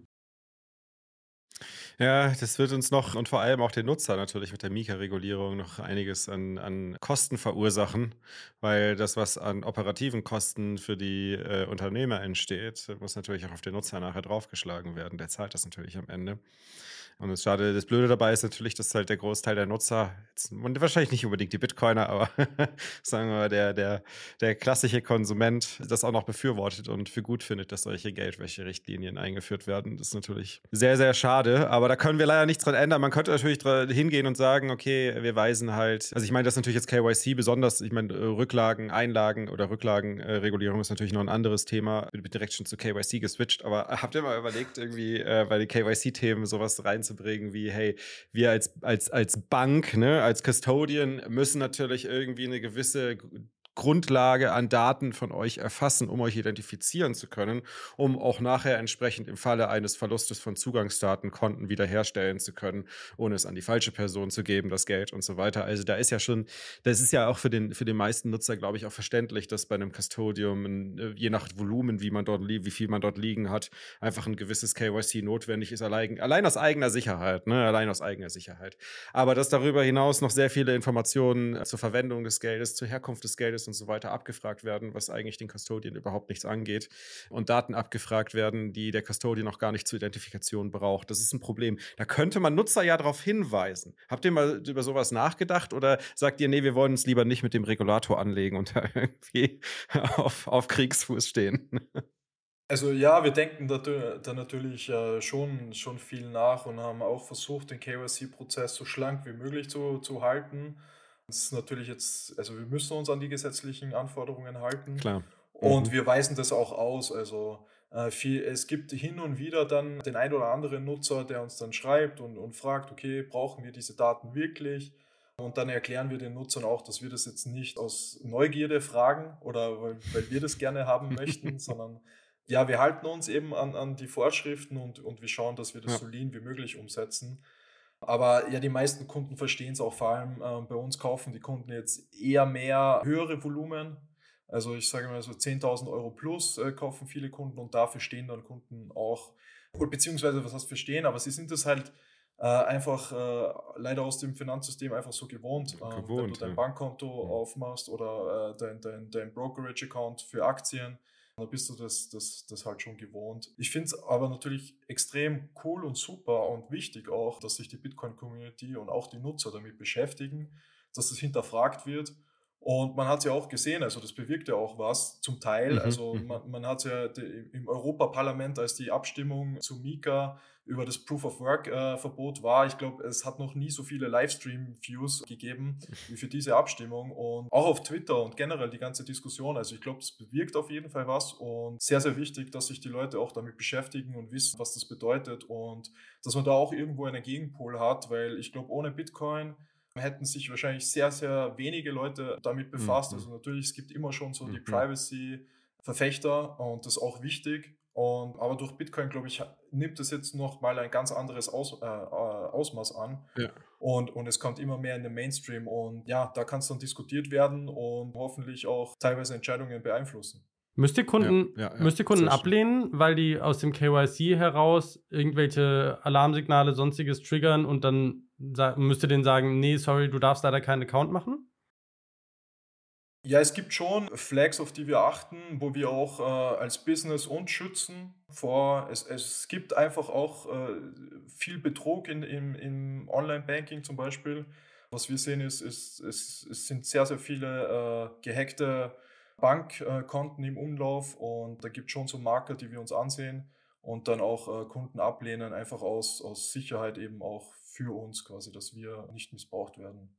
Ja, das wird uns noch und vor allem auch den Nutzer natürlich mit der MiCA-Regulierung noch einiges an, an Kosten verursachen, weil das, was an operativen Kosten für die äh, Unternehmer entsteht, muss natürlich auch auf den Nutzer nachher draufgeschlagen werden. Der zahlt das natürlich am Ende. Und das Schade, das Blöde dabei ist natürlich, dass halt der Großteil der Nutzer, jetzt, wahrscheinlich nicht unbedingt die Bitcoiner, aber sagen wir mal, der, der, der klassische Konsument das auch noch befürwortet und für gut findet, dass solche Geldwäscherichtlinien eingeführt werden. Das ist natürlich sehr, sehr schade, aber da können wir leider nichts dran ändern. Man könnte natürlich hingehen und sagen, okay, wir weisen halt, also ich meine, das ist natürlich jetzt K Y C besonders, ich meine, Rücklagen, Einlagen oder Rücklagenregulierung äh, ist natürlich noch ein anderes Thema. Ich bin direkt schon zu K Y C geswitcht, aber habt ihr mal überlegt, irgendwie äh, bei den K Y C-Themen sowas reinzubringen wie, hey, wir als, als, als Bank, ne, als Custodian müssen natürlich irgendwie eine gewisse Grundlage an Daten von euch erfassen, um euch identifizieren zu können, um auch nachher entsprechend im Falle eines Verlustes von Zugangsdaten Konten wiederherstellen zu können, ohne es an die falsche Person zu geben, das Geld und so weiter. Also da ist ja schon, das ist ja auch für den für den meisten Nutzer, glaube ich, auch verständlich, dass bei einem Custodium, je nach Volumen, wie man dort li- wie viel man dort liegen hat, einfach ein gewisses K Y C notwendig ist, allein, allein aus eigener Sicherheit, ne? Allein aus eigener Sicherheit. Aber dass darüber hinaus noch sehr viele Informationen zur Verwendung des Geldes, zur Herkunft des Geldes und so weiter abgefragt werden, was eigentlich den Custodian überhaupt nichts angeht, und Daten abgefragt werden, die der Custodian auch gar nicht zur Identifikation braucht. Das ist ein Problem. Da könnte man Nutzer ja darauf hinweisen. Habt ihr mal über sowas nachgedacht oder sagt ihr, nee, wir wollen uns lieber nicht mit dem Regulator anlegen und da irgendwie auf, auf Kriegsfuß stehen? Also ja, wir denken da, da natürlich äh, schon, schon viel nach und haben auch versucht, den K Y C-Prozess so schlank wie möglich zu, zu halten. Das ist natürlich jetzt, also wir müssen uns an die gesetzlichen Anforderungen halten. Klar. Und mhm. wir weisen das auch aus. Also äh, viel, es gibt hin und wieder dann den ein oder anderen Nutzer, der uns dann schreibt und, und fragt, okay, brauchen wir diese Daten wirklich? Und dann erklären wir den Nutzern auch, dass wir das jetzt nicht aus Neugierde fragen oder weil, weil wir das gerne haben möchten, sondern ja, wir halten uns eben an, an die Vorschriften und, und wir schauen, dass wir das ja. so lean wie möglich umsetzen. Aber ja, die meisten Kunden verstehen es auch, vor allem äh, bei uns kaufen die Kunden jetzt eher mehr höhere Volumen. Also ich sage mal so zehntausend Euro plus äh, kaufen viele Kunden und da verstehen dann Kunden auch, beziehungsweise was heißt verstehen, aber sie sind das halt äh, einfach äh, leider aus dem Finanzsystem einfach so gewohnt. Äh, gewohnt wenn du dein ja. Bankkonto ja. aufmachst oder äh, dein, dein, dein Brokerage-Account für Aktien, da bist du das, das, das halt schon gewohnt. Ich finde es aber natürlich extrem cool und super und wichtig auch, dass sich die Bitcoin-Community und auch die Nutzer damit beschäftigen, dass das hinterfragt wird. Und man hat es ja auch gesehen, also das bewirkt ja auch was zum Teil. Mhm. Also man, man hat es ja im Europaparlament, als die Abstimmung zu MiCA über das Proof-of-Work-Verbot war, ich glaube, es hat noch nie so viele Livestream-Views gegeben wie für diese Abstimmung. Und auch auf Twitter und generell die ganze Diskussion. Also ich glaube, es bewirkt auf jeden Fall was. Und sehr, sehr wichtig, dass sich die Leute auch damit beschäftigen und wissen, was das bedeutet. Und dass man da auch irgendwo einen Gegenpol hat, weil ich glaube, ohne Bitcoin hätten sich wahrscheinlich sehr, sehr wenige Leute damit befasst. Mhm. Also natürlich, es gibt immer schon so die mhm. Privacy-Verfechter und das ist auch wichtig. Und, aber durch Bitcoin, glaube ich, nimmt das jetzt nochmal ein ganz anderes Aus, äh, Ausmaß an. Ja. Und, und es kommt immer mehr in den Mainstream. Und ja, da kann es dann diskutiert werden und hoffentlich auch teilweise Entscheidungen beeinflussen. Müsst ihr Kunden, ja, ja, ja, müsst ihr Kunden ablehnen, weil die aus dem K Y C heraus irgendwelche Alarmsignale, sonstiges triggern und dann sa- müsst ihr denen sagen, nee, sorry, du darfst leider keinen Account machen? Ja, es gibt schon Flags, auf die wir achten, wo wir auch äh, als Business uns schützen vor. Es, es gibt einfach auch äh, viel Betrug in, im, im Online-Banking zum Beispiel. Was wir sehen ist, ist, ist, es sind sehr, sehr viele äh, gehackte Bankkonten im Umlauf und da gibt es schon so Marker, die wir uns ansehen und dann auch äh, Kunden ablehnen, einfach aus, aus Sicherheit eben auch für uns quasi, dass wir nicht missbraucht werden.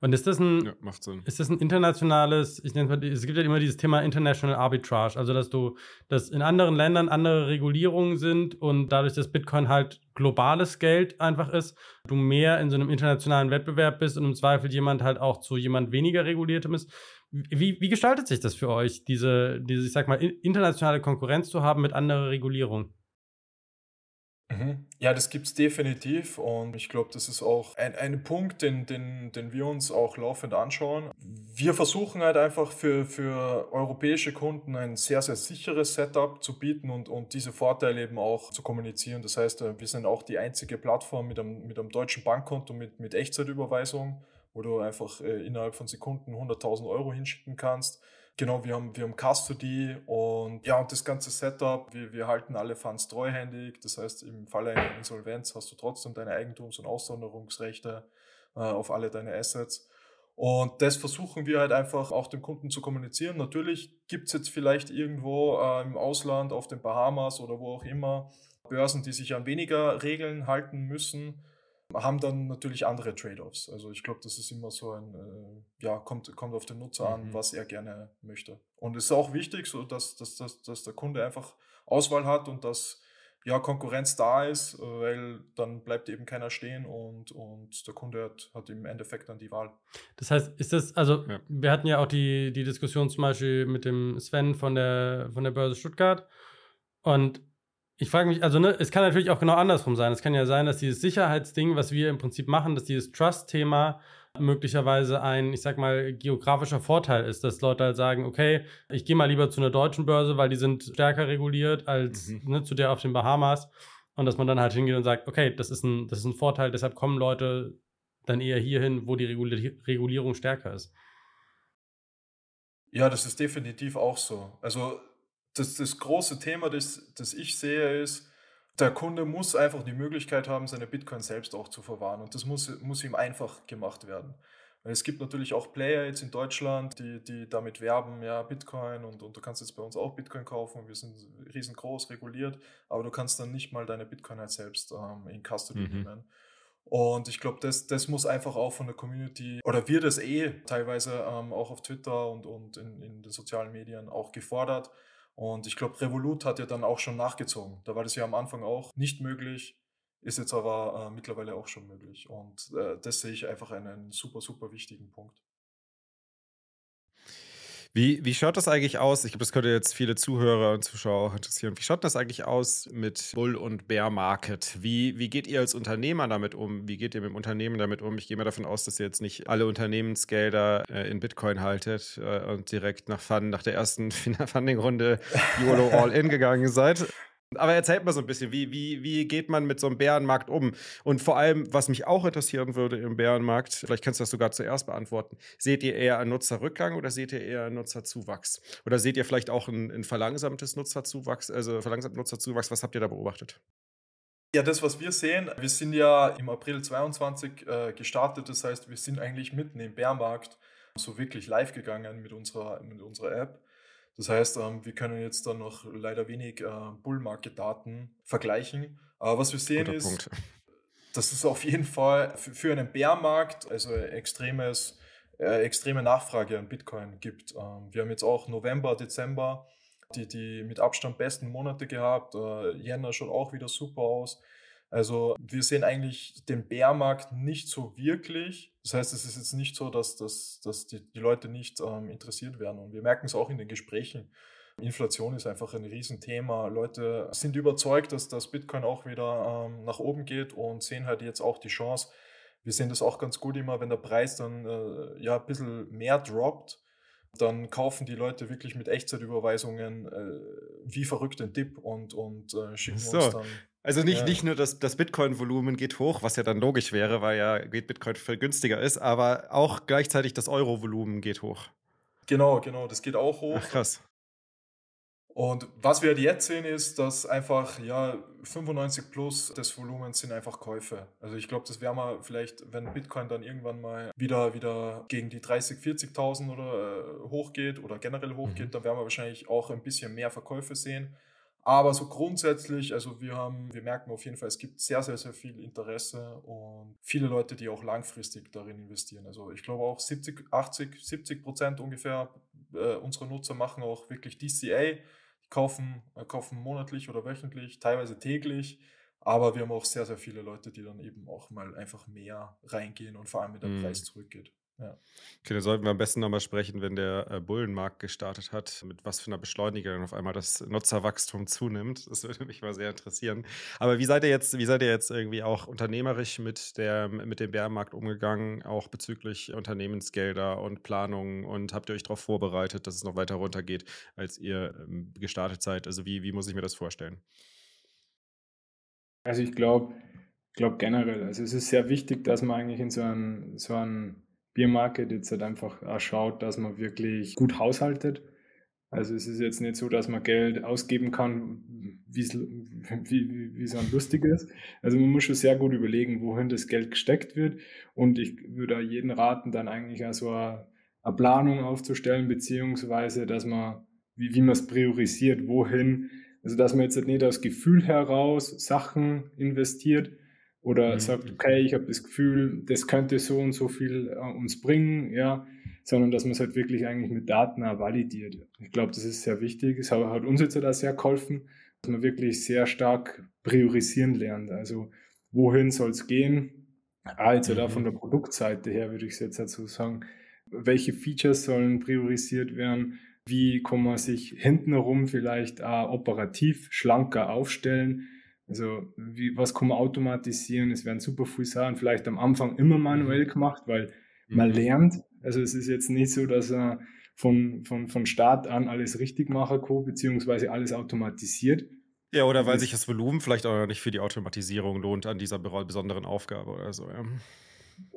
Und ist das ein, ja, macht Sinn. Ist das ein internationales, ich nenne es mal, es gibt ja immer dieses Thema International Arbitrage, also dass du, dass in anderen Ländern andere Regulierungen sind und dadurch, dass Bitcoin halt globales Geld einfach ist, du mehr in so einem internationalen Wettbewerb bist und im Zweifel jemand halt auch zu jemand weniger reguliertem ist. Wie, wie gestaltet sich das für euch, diese, diese, ich sag mal, internationale Konkurrenz zu haben mit anderer Regulierung? Ja, das gibt es definitiv und ich glaube, das ist auch ein, ein Punkt, den, den, den wir uns auch laufend anschauen. Wir versuchen halt einfach für, für europäische Kunden ein sehr, sehr sicheres Setup zu bieten und, und diese Vorteile eben auch zu kommunizieren. Das heißt, wir sind auch die einzige Plattform mit einem, mit einem deutschen Bankkonto mit, mit Echtzeitüberweisung, wo du einfach innerhalb von Sekunden hunderttausend Euro hinschicken kannst. Genau, wir haben, wir haben Custody und ja, und das ganze Setup, wir, wir halten alle Funds treuhändig, das heißt, im Falle einer Insolvenz hast du trotzdem deine Eigentums- und Aussonderungsrechte äh, auf alle deine Assets und das versuchen wir halt einfach auch dem Kunden zu kommunizieren. Natürlich gibt es jetzt vielleicht irgendwo äh, im Ausland, auf den Bahamas oder wo auch immer, Börsen, die sich an weniger Regeln halten müssen, haben dann natürlich andere Trade-offs. Also ich glaube, das ist immer so ein, äh, ja, kommt, kommt auf den Nutzer mhm. an, was er gerne möchte. Und es ist auch wichtig, so dass, dass, dass, dass der Kunde einfach Auswahl hat und dass ja, Konkurrenz da ist, weil dann bleibt eben keiner stehen und, und der Kunde hat, hat im Endeffekt dann die Wahl. Das heißt, ist das, also ja. wir hatten ja auch die, die Diskussion zum Beispiel mit dem Sven von der, von der Börse Stuttgart und ich frage mich, also ne, es kann natürlich auch genau andersrum sein. Es kann ja sein, dass dieses Sicherheitsding, was wir im Prinzip machen, dass dieses Trust-Thema möglicherweise ein, ich sag mal, geografischer Vorteil ist, dass Leute halt sagen, okay, ich gehe mal lieber zu einer deutschen Börse, weil die sind stärker reguliert als mhm. ne, zu der auf den Bahamas und dass man dann halt hingeht und sagt, okay, das ist ein, das ist ein Vorteil, deshalb kommen Leute dann eher hierhin, wo die Regul- Regulierung stärker ist. Ja, das ist definitiv auch so. Also das, das große Thema, das, das ich sehe, ist, der Kunde muss einfach die Möglichkeit haben, seine Bitcoin selbst auch zu verwahren und das muss, muss ihm einfach gemacht werden. Es gibt natürlich auch Player jetzt in Deutschland, die, die damit werben, ja, Bitcoin und, und du kannst jetzt bei uns auch Bitcoin kaufen, wir sind riesengroß reguliert, aber du kannst dann nicht mal deine Bitcoin halt selbst ähm, in Custody mhm. nehmen. Und ich glaube, das, das muss einfach auch von der Community, oder wird das eh teilweise ähm, auch auf Twitter und, und in, in den sozialen Medien auch gefordert. Und ich glaube, Revolut hat ja dann auch schon nachgezogen. Da war das ja am Anfang auch nicht möglich, ist jetzt aber äh, mittlerweile auch schon möglich. Und äh, das sehe ich einfach einen super, super wichtigen Punkt. Wie, wie schaut das eigentlich aus? Ich glaube, das könnte jetzt viele Zuhörer und Zuschauer auch interessieren. Wie schaut das eigentlich aus mit Bull- und Bear-Market? Wie, wie geht ihr als Unternehmer damit um? Wie geht ihr mit dem Unternehmen damit um? Ich gehe mal davon aus, dass ihr jetzt nicht alle Unternehmensgelder äh, in Bitcoin haltet äh, und direkt nach, Fund, nach der ersten Funding-Runde YOLO All-In gegangen seid. Aber erzählt mal so ein bisschen, wie, wie, wie geht man mit so einem Bärenmarkt um? Und vor allem, was mich auch interessieren würde im Bärenmarkt, vielleicht kannst du das sogar zuerst beantworten, seht ihr eher einen Nutzerrückgang oder seht ihr eher einen Nutzerzuwachs? Oder seht ihr vielleicht auch ein, ein verlangsamtes Nutzerzuwachs, also verlangsamten Nutzerzuwachs? Was habt ihr da beobachtet? Ja, das, was wir sehen, wir sind ja im April zweiundzwanzig äh, gestartet, das heißt, wir sind eigentlich mitten im Bärenmarkt so wirklich live gegangen mit unserer, mit unserer App. Das heißt, wir können jetzt dann noch leider wenig Bull-Market-Daten vergleichen. Aber was wir sehen Guter ist, Punkt. Dass es auf jeden Fall für einen Bärmarkt, also extremes, extreme Nachfrage an Bitcoin gibt. Wir haben jetzt auch November, Dezember die, die mit Abstand besten Monate gehabt. Jänner schaut auch wieder super aus. Also wir sehen eigentlich den Bärmarkt nicht so wirklich. Das heißt, es ist jetzt nicht so, dass, dass, dass die, die Leute nicht ähm, interessiert werden. Und wir merken es auch in den Gesprächen. Inflation ist einfach ein Riesenthema. Leute sind überzeugt, dass das Bitcoin auch wieder ähm, nach oben geht und sehen halt jetzt auch die Chance. Wir sehen das auch ganz gut immer, wenn der Preis dann äh, ja, ein bisschen mehr droppt, dann kaufen die Leute wirklich mit Echtzeitüberweisungen äh, wie verrückt den Dip und, und äh, schicken so. uns dann... Also nicht, ja. nicht nur das, das Bitcoin-Volumen geht hoch, was ja dann logisch wäre, weil ja Bitcoin viel günstiger ist, aber auch gleichzeitig das Euro-Volumen geht hoch. Genau, genau, das geht auch hoch. Ach, krass. Und was wir halt jetzt sehen ist, dass einfach ja fünfundneunzig plus des Volumens sind einfach Käufe. Also ich glaube, das wäre mal vielleicht, wenn Bitcoin dann irgendwann mal wieder, wieder gegen die dreißigtausend, vierzigtausend oder äh, hochgeht oder generell hochgeht, mhm. dann werden wir wahrscheinlich auch ein bisschen mehr Verkäufe sehen. Aber so grundsätzlich, also wir haben, wir merken auf jeden Fall, es gibt sehr, sehr, sehr viel Interesse und viele Leute, die auch langfristig darin investieren. Also ich glaube auch siebzig, achtzig, siebzig Prozent ungefähr äh, unserer Nutzer machen auch wirklich D C A, kaufen, äh, kaufen monatlich oder wöchentlich, teilweise täglich. Aber wir haben auch sehr, sehr viele Leute, die dann eben auch mal einfach mehr reingehen und vor allem, wenn der mhm. Preis zurückgeht. Ja. Okay, dann sollten wir am besten nochmal sprechen, wenn der Bullenmarkt gestartet hat, mit was für einer Beschleunigung dann auf einmal das Nutzerwachstum zunimmt. Das würde mich mal sehr interessieren. Aber wie seid ihr jetzt, wie seid ihr jetzt irgendwie auch unternehmerisch mit, der, mit dem Bärenmarkt umgegangen, auch bezüglich Unternehmensgelder und Planungen? Und habt ihr euch darauf vorbereitet, dass es noch weiter runtergeht, als ihr gestartet seid? Also wie, wie muss ich mir das vorstellen? Also ich glaube glaub generell, also es ist sehr wichtig, dass man eigentlich in so einem so einen Bärmarkt jetzt halt einfach auch schaut, dass man wirklich gut haushaltet. Also es ist jetzt nicht so, dass man Geld ausgeben kann, wie's, wie, wie es einem lustig ist. Also man muss schon sehr gut überlegen, wohin das Geld gesteckt wird. Und ich würde jedem raten, dann eigentlich auch so eine, eine Planung aufzustellen, beziehungsweise, dass man, wie, wie man es priorisiert, wohin Also dass man jetzt nicht aus Gefühl heraus Sachen investiert oder mhm. sagt, okay, ich habe das Gefühl, das könnte so und so viel äh, uns bringen, ja, sondern dass man es halt wirklich eigentlich mit Daten auch validiert. Ich glaube, das ist sehr wichtig. Es hat, hat uns jetzt auch sehr geholfen, dass man wirklich sehr stark priorisieren lernt. Also wohin soll es gehen? Ah, jetzt mhm. halt auch von der Produktseite her würde ich es jetzt dazu sagen. Welche Features sollen priorisiert werden? Wie kann man sich hintenherum vielleicht auch operativ schlanker aufstellen? Also wie, was kann man automatisieren? Es werden super viele Sachen vielleicht am Anfang immer manuell gemacht, weil mhm. man lernt. Also es ist jetzt nicht so, dass er von, von, von Start an alles richtig machen kann, beziehungsweise alles automatisiert. Ja, oder weil das sich das Volumen vielleicht auch nicht für die Automatisierung lohnt an dieser besonderen Aufgabe oder so, ja.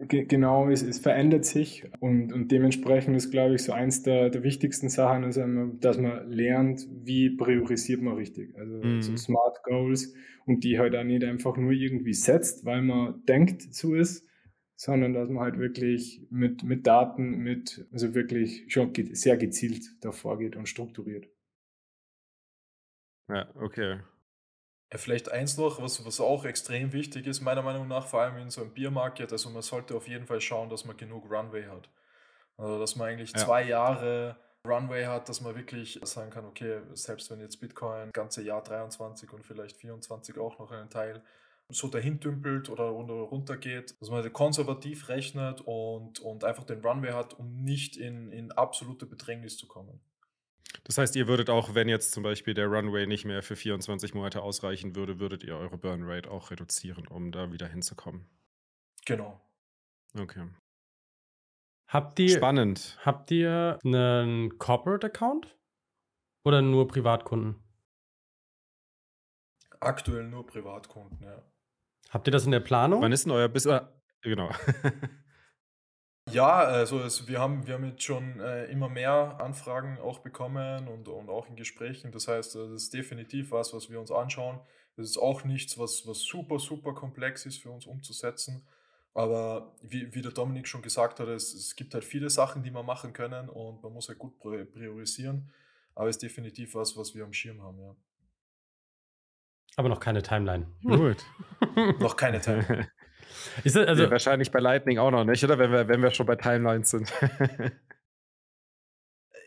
Genau, es, es verändert sich und, und dementsprechend ist, glaube ich, so eins der, der wichtigsten Sachen, ist, dass man lernt, wie priorisiert man richtig. Also mhm. so Smart Goals und die halt auch nicht einfach nur irgendwie setzt, weil man denkt, so ist, sondern dass man halt wirklich mit, mit Daten, mit also wirklich schon sehr gezielt davor geht und strukturiert. Ja, okay. Vielleicht eins noch, was, was auch extrem wichtig ist, meiner Meinung nach, vor allem in so einem Biermarkt, also man sollte auf jeden Fall schauen, dass man genug Runway hat. Also dass man eigentlich ja. zwei Jahre Runway hat, dass man wirklich sagen kann, okay, selbst wenn jetzt Bitcoin das ganze Jahr dreiundzwanzig und vielleicht vierundzwanzig auch noch einen Teil so dahin dümpelt oder runter geht, dass man konservativ rechnet und, und einfach den Runway hat, um nicht in, in absolute Bedrängnis zu kommen. Das heißt, ihr würdet auch, wenn jetzt zum Beispiel der Runway nicht mehr für vierundzwanzig Monate ausreichen würde, würdet ihr eure Burn-Rate auch reduzieren, um da wieder hinzukommen? Genau. Okay. Habt ihr, Spannend. Habt ihr einen Corporate-Account oder nur Privatkunden? Aktuell nur Privatkunden, ja. Habt ihr das in der Planung? Wann ist denn euer Bis... Ah, genau. Ja, also es, wir, haben, wir haben jetzt schon äh, immer mehr Anfragen auch bekommen und, und auch in Gesprächen. Das heißt, das ist definitiv was, was wir uns anschauen. Das ist auch nichts, was, was super, super komplex ist für uns umzusetzen. Aber wie, wie der Dominik schon gesagt hat, es, es gibt halt viele Sachen, die man machen können und man muss halt gut priorisieren. Aber es ist definitiv was, was wir am Schirm haben, ja. Aber noch keine Timeline. Gut. Noch keine Timeline. Ist das also ja, wahrscheinlich bei Lightning auch noch nicht, oder? Wenn wir, wenn wir schon bei Timelines sind.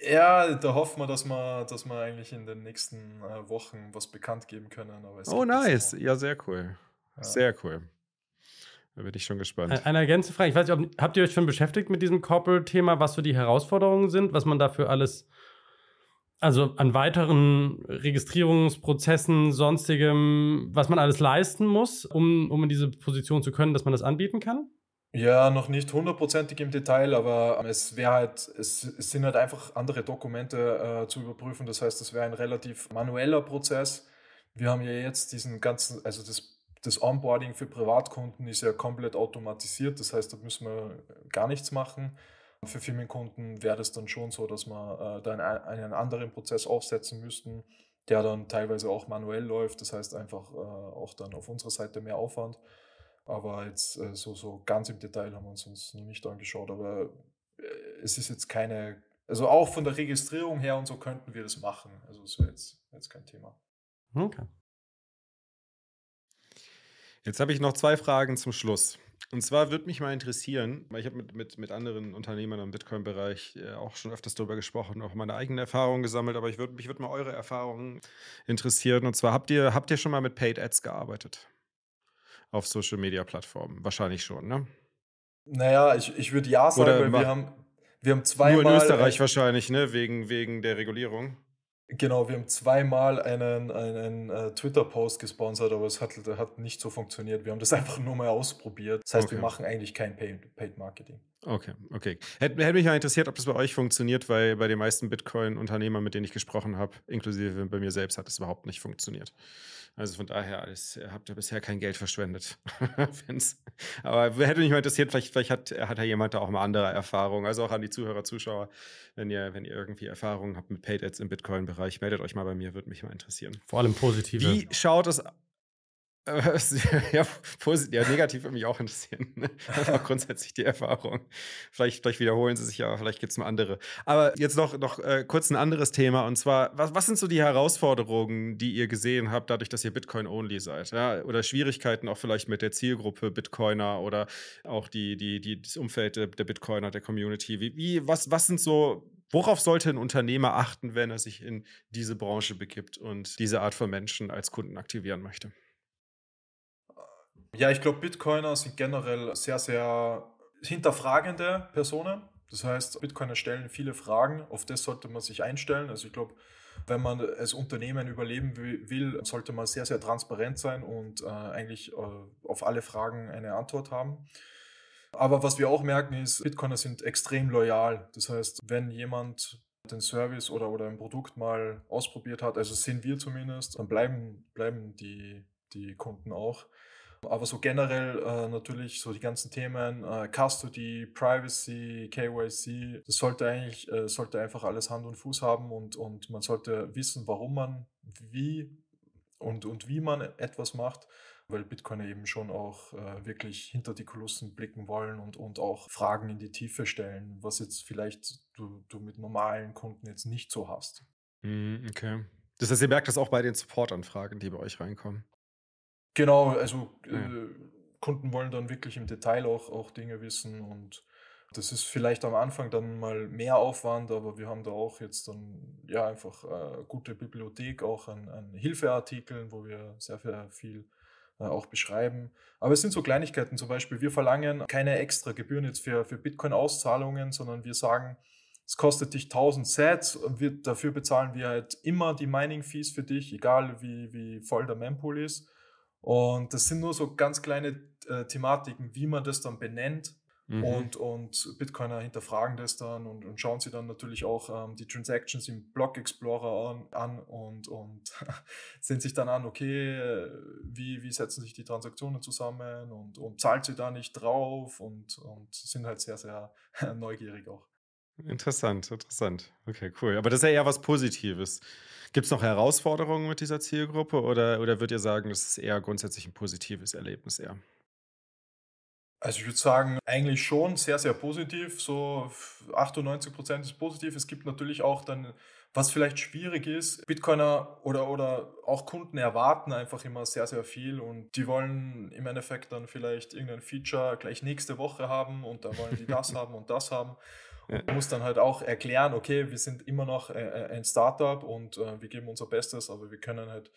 Ja, da hoffen wir, dass wir, dass wir eigentlich in den nächsten äh, Wochen was bekannt geben können. Aber es oh, nice. Ja, sehr cool. Ja. Sehr cool. Da bin ich schon gespannt. Eine ergänzende Frage. Ich weiß nicht, ob, habt ihr euch schon beschäftigt mit diesem Corporate-Thema, was so die Herausforderungen sind, was man dafür alles, also an weiteren Registrierungsprozessen, sonstigem, was man alles leisten muss, um, um in diese Position zu können, dass man das anbieten kann? Ja, noch nicht hundertprozentig im Detail, aber es wäre halt, es, es sind halt einfach andere Dokumente äh, zu überprüfen. Das heißt, es wäre ein relativ manueller Prozess. Wir haben ja jetzt diesen ganzen, also das, das Onboarding für Privatkunden ist ja komplett automatisiert. Das heißt, da müssen wir gar nichts machen. Für Firmenkunden wäre das dann schon so, dass wir äh, dann einen anderen Prozess aufsetzen müssten, der dann teilweise auch manuell läuft. Das heißt einfach äh, auch dann auf unserer Seite mehr Aufwand. Aber jetzt äh, so, so ganz im Detail haben wir uns, uns noch nicht angeschaut. Aber äh, es ist jetzt keine, also auch von der Registrierung her und so könnten wir das machen. Also es wäre jetzt, jetzt kein Thema. Okay. Jetzt habe ich noch zwei Fragen zum Schluss. Und zwar würde mich mal interessieren, weil ich habe mit, mit, mit anderen Unternehmern im Bitcoin-Bereich auch schon öfters darüber gesprochen, auch meine eigenen Erfahrungen gesammelt, aber ich würd, mich würde mal eure Erfahrungen interessieren. Und zwar, habt ihr, habt ihr schon mal mit Paid Ads gearbeitet? Auf Social-Media-Plattformen? Wahrscheinlich schon, ne? Naja, ich, ich würde ja sagen, Oder weil wir haben, wir haben zweimal... Nur in Österreich ein, wahrscheinlich, ne? Wegen, wegen der Regulierung. Genau, wir haben zweimal einen, einen äh, Twitter-Post gesponsert, aber es hat, hat nicht so funktioniert. Wir haben das einfach nur mal ausprobiert. Das heißt, okay. Wir machen eigentlich kein Paid, Paid Marketing. Okay, okay. Hätte, hätte mich mal interessiert, ob das bei euch funktioniert, weil bei den meisten Bitcoin-Unternehmern, mit denen ich gesprochen habe, inklusive bei mir selbst, hat es überhaupt nicht funktioniert. Also von daher alles, habt ihr bisher kein Geld verschwendet. Aber hätte mich mal interessiert, vielleicht, vielleicht hat, hat ja jemand da auch mal andere Erfahrungen. Also auch an die Zuhörer, Zuschauer, wenn ihr, wenn ihr irgendwie Erfahrungen habt mit Paid Ads im Bitcoin-Bereich, meldet euch mal bei mir, würde mich mal interessieren. Vor allem positive. Wie schaut es Ja, positiv, ja, negativ würde mich auch interessieren. Ne? Das war grundsätzlich die Erfahrung. Vielleicht, vielleicht wiederholen sie sich ja, vielleicht gibt es mal andere. Aber jetzt noch, noch äh, kurz ein anderes Thema. Und zwar, was, was sind so die Herausforderungen, die ihr gesehen habt, dadurch, dass ihr Bitcoin-only seid? Ja? Oder Schwierigkeiten auch vielleicht mit der Zielgruppe Bitcoiner oder auch die, die, die, das Umfeld der, der Bitcoiner, der Community. Wie, wie, was, was sind so, worauf sollte ein Unternehmer achten, wenn er sich in diese Branche begibt und diese Art von Menschen als Kunden aktivieren möchte? Ja, ich glaube, Bitcoiner sind generell sehr, sehr hinterfragende Personen. Das heißt, Bitcoiner stellen viele Fragen. Auf das sollte man sich einstellen. Also ich glaube, wenn man als Unternehmen überleben will, sollte man sehr, sehr transparent sein und äh, eigentlich äh, auf alle Fragen eine Antwort haben. Aber was wir auch merken ist, Bitcoiner sind extrem loyal. Das heißt, wenn jemand den Service oder, oder ein Produkt mal ausprobiert hat, also sind wir zumindest, dann bleiben, bleiben die, die Kunden auch. Aber so generell äh, natürlich so die ganzen Themen, äh, Custody, Privacy, K Y C, das sollte eigentlich, äh, sollte einfach alles Hand und Fuß haben und, und man sollte wissen, warum man, wie und, und wie man etwas macht, weil Bitcoiner eben schon auch äh, wirklich hinter die Kulissen blicken wollen und, und auch Fragen in die Tiefe stellen, was jetzt vielleicht du, du mit normalen Kunden jetzt nicht so hast. Okay. Das heißt, ihr merkt das auch bei den Supportanfragen, die bei euch reinkommen. Genau, also äh, Kunden wollen dann wirklich im Detail auch, auch Dinge wissen und das ist vielleicht am Anfang dann mal mehr Aufwand, aber wir haben da auch jetzt dann ja einfach äh, gute Bibliothek, auch an, an Hilfeartikeln, wo wir sehr, sehr viel äh, auch beschreiben. Aber es sind so Kleinigkeiten, zum Beispiel, wir verlangen keine extra Gebühren jetzt für, für Bitcoin-Auszahlungen, sondern wir sagen, es kostet dich tausend Sats und wir, dafür bezahlen wir halt immer die Mining-Fees für dich, egal wie, wie voll der Mempool ist. Und das sind nur so ganz kleine äh, Thematiken, wie man das dann benennt. Mhm. Und, und Bitcoiner hinterfragen das dann und, und schauen sie dann natürlich auch ähm, die Transactions im Block Explorer an, an und, und sehen sich dann an, okay, wie, wie setzen sich die Transaktionen zusammen und, und zahlt sie da nicht drauf und, und sind halt sehr, sehr neugierig auch. Interessant, interessant. Okay, cool. Aber das ist ja eher was Positives. Gibt es noch Herausforderungen mit dieser Zielgruppe oder, oder würdet ihr sagen, das ist eher grundsätzlich ein positives Erlebnis eher? Also ich würde sagen, eigentlich schon sehr, sehr positiv. So achtundneunzig Prozent ist positiv. Es gibt natürlich auch dann, was vielleicht schwierig ist, Bitcoiner oder, oder auch Kunden erwarten einfach immer sehr, sehr viel und die wollen im Endeffekt dann vielleicht irgendein Feature gleich nächste Woche haben und da wollen die das haben und das haben. Man muss dann halt auch erklären, okay, wir sind immer noch ein Startup und wir geben unser Bestes, aber wir können halt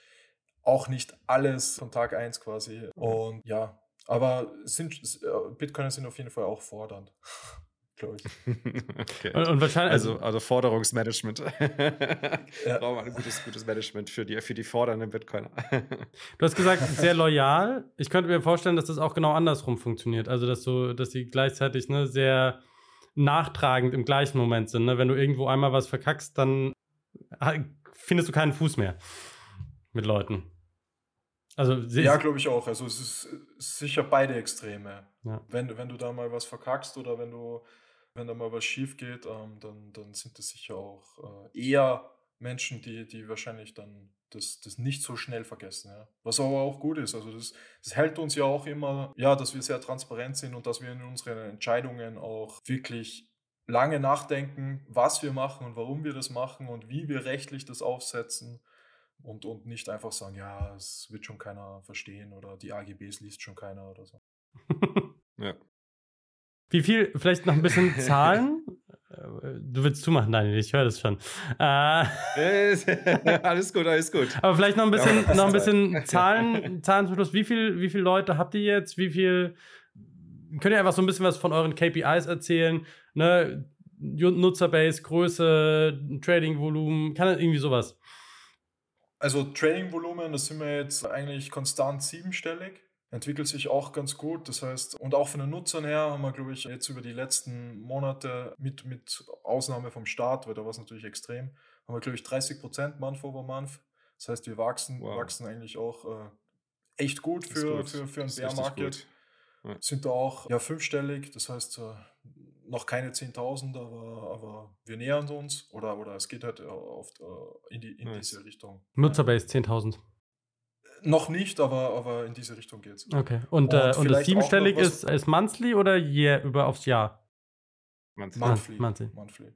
auch nicht alles von Tag eins quasi. Und ja, aber sind, Bitcoiner sind auf jeden Fall auch fordernd, glaube ich. Okay. Und, und wahrscheinlich, also, also Forderungsmanagement. Ja. Brauchen wir ein gutes, gutes Management für die, für die fordernden Bitcoiner. Du hast gesagt, sehr loyal. Ich könnte mir vorstellen, dass das auch genau andersrum funktioniert. Also, dass du, dass die gleichzeitig ne, sehr nachtragend im gleichen Moment sind. Ne? Wenn du irgendwo einmal was verkackst, dann findest du keinen Fuß mehr mit Leuten. Also, ja, glaube ich auch. Also es ist sicher beide Extreme. Ja. Wenn, wenn du da mal was verkackst oder wenn du, wenn da mal was schief geht, ähm, dann, dann sind das sicher auch äh, eher Menschen, die, die wahrscheinlich dann das, das nicht so schnell vergessen. Ja? Was aber auch gut ist. Also das, das hält uns ja auch immer, ja, dass wir sehr transparent sind und dass wir in unseren Entscheidungen auch wirklich lange nachdenken, was wir machen und warum wir das machen und wie wir rechtlich das aufsetzen und, und nicht einfach sagen, ja, es wird schon keiner verstehen oder die A G Bs liest schon keiner oder so. Ja. Wie viel, vielleicht noch ein bisschen Zahlen? Du willst zumachen, Daniel, ich höre das schon. Äh, alles gut, alles gut. Aber vielleicht noch ein bisschen, ja, noch ein bisschen Zahlen, Zahlen zum Schluss. Wie viel, wie viele Leute habt ihr jetzt? Wie viel? Könnt ihr einfach so ein bisschen was von euren K P Is erzählen? Ne? Nutzerbase, Größe, Trading-Volumen, kann irgendwie sowas? Also Trading-Volumen, das sind wir jetzt eigentlich konstant siebenstellig. Entwickelt sich auch ganz gut, das heißt, und auch von den Nutzern her haben wir, glaube ich, jetzt über die letzten Monate, mit, mit Ausnahme vom Start, weil da war es natürlich extrem, haben wir, glaube ich, dreißig Prozent Month over Month, das heißt, wir wachsen, wow. wachsen eigentlich auch äh, echt gut für, gut. für, für einen Bear Market, ja. Sind da auch ja, fünfstellig, das heißt, äh, noch keine zehntausend, aber, aber wir nähern uns, oder, oder es geht halt oft äh, in, die, in nice. diese Richtung. Nutzerbase zehntausend. Noch nicht, aber, aber in diese Richtung geht's. Okay. Und, und, äh, und das siebenstellig ist, ist monthly oder year über aufs Jahr? Monthly. Monthly. monthly. monthly.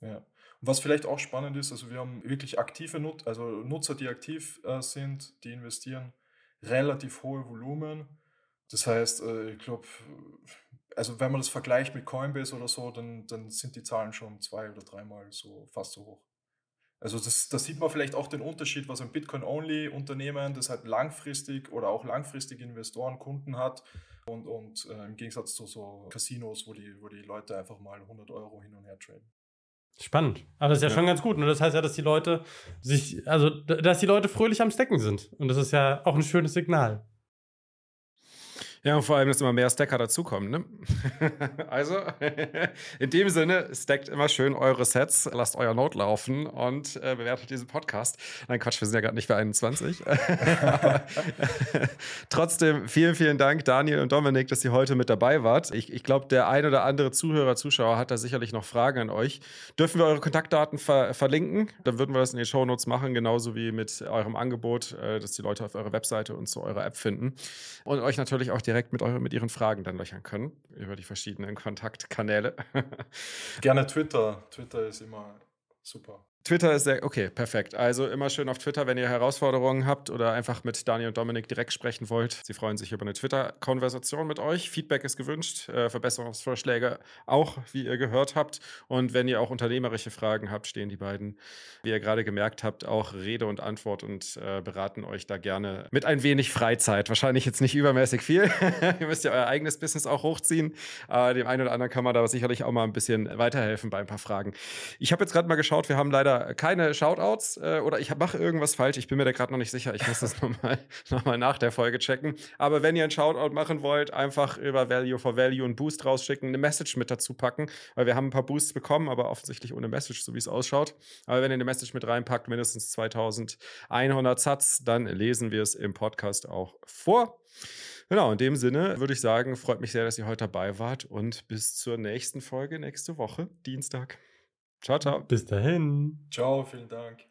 Ja. Und was vielleicht auch spannend ist, also wir haben wirklich aktive Nut- also Nutzer, die aktiv äh, sind, die investieren, relativ hohe Volumen. Das heißt, äh, ich glaube, also wenn man das vergleicht mit Coinbase oder so, dann, dann sind die Zahlen schon zwei- oder dreimal so fast so hoch. Also das, das sieht man vielleicht auch den Unterschied, was ein Bitcoin-Only-Unternehmen, das halt langfristig oder auch langfristig Investoren, Kunden hat und, und äh, im Gegensatz zu so Casinos, wo die, wo die Leute einfach mal hundert Euro hin und her traden. Spannend. Aber das ist ja, ja. schon ganz gut. Und das heißt ja, dass die Leute sich, also dass die Leute fröhlich am Stacken sind. Und das ist ja auch ein schönes Signal. Ja, und vor allem, dass immer mehr Stacker dazukommen, ne? Also, in dem Sinne, stackt immer schön eure Sets, lasst euer Node laufen und äh, bewertet diesen Podcast. Nein, Quatsch, wir sind ja gerade nicht bei einundzwanzig. Trotzdem, vielen, vielen Dank, Daniel und Dominik, dass ihr heute mit dabei wart. Ich, ich glaube, der ein oder andere Zuhörer, Zuschauer hat da sicherlich noch Fragen an euch. Dürfen wir eure Kontaktdaten ver- verlinken? Dann würden wir das in den Shownotes machen, genauso wie mit eurem Angebot, äh, dass die Leute auf eure Webseite und zu eurer App finden. Und euch natürlich auch die direkt mit, eure, mit ihren Fragen dann löchern können, über die verschiedenen Kontaktkanäle. Gerne Twitter. Twitter ist immer super. Twitter ist sehr, okay, perfekt. Also immer schön auf Twitter, wenn ihr Herausforderungen habt oder einfach mit Daniel und Dominik direkt sprechen wollt. Sie freuen sich über eine Twitter-Konversation mit euch. Feedback ist gewünscht, äh, Verbesserungsvorschläge auch, wie ihr gehört habt. Und wenn ihr auch unternehmerische Fragen habt, stehen die beiden, wie ihr gerade gemerkt habt, auch Rede und Antwort und äh, beraten euch da gerne mit ein wenig Freizeit. Wahrscheinlich jetzt nicht übermäßig viel. Ihr müsst ja euer eigenes Business auch hochziehen. Äh, dem einen oder anderen kann man da sicherlich auch mal ein bisschen weiterhelfen bei ein paar Fragen. Ich habe jetzt gerade mal geschaut, wir haben leider keine Shoutouts äh, oder ich mache irgendwas falsch. Ich bin mir da gerade noch nicht sicher. Ich muss das nochmal noch mal nach der Folge checken. Aber wenn ihr einen Shoutout machen wollt, einfach über Value for Value einen Boost rausschicken, eine Message mit dazu packen, weil wir haben ein paar Boosts bekommen, aber offensichtlich ohne Message, so wie es ausschaut. Aber wenn ihr eine Message mit reinpackt, mindestens zweitausendeinhundert Satz, dann lesen wir es im Podcast auch vor. Genau, in dem Sinne würde ich sagen, freut mich sehr, dass ihr heute dabei wart und bis zur nächsten Folge nächste Woche, Dienstag. Ciao, ciao. Bis dahin. Ciao, vielen Dank.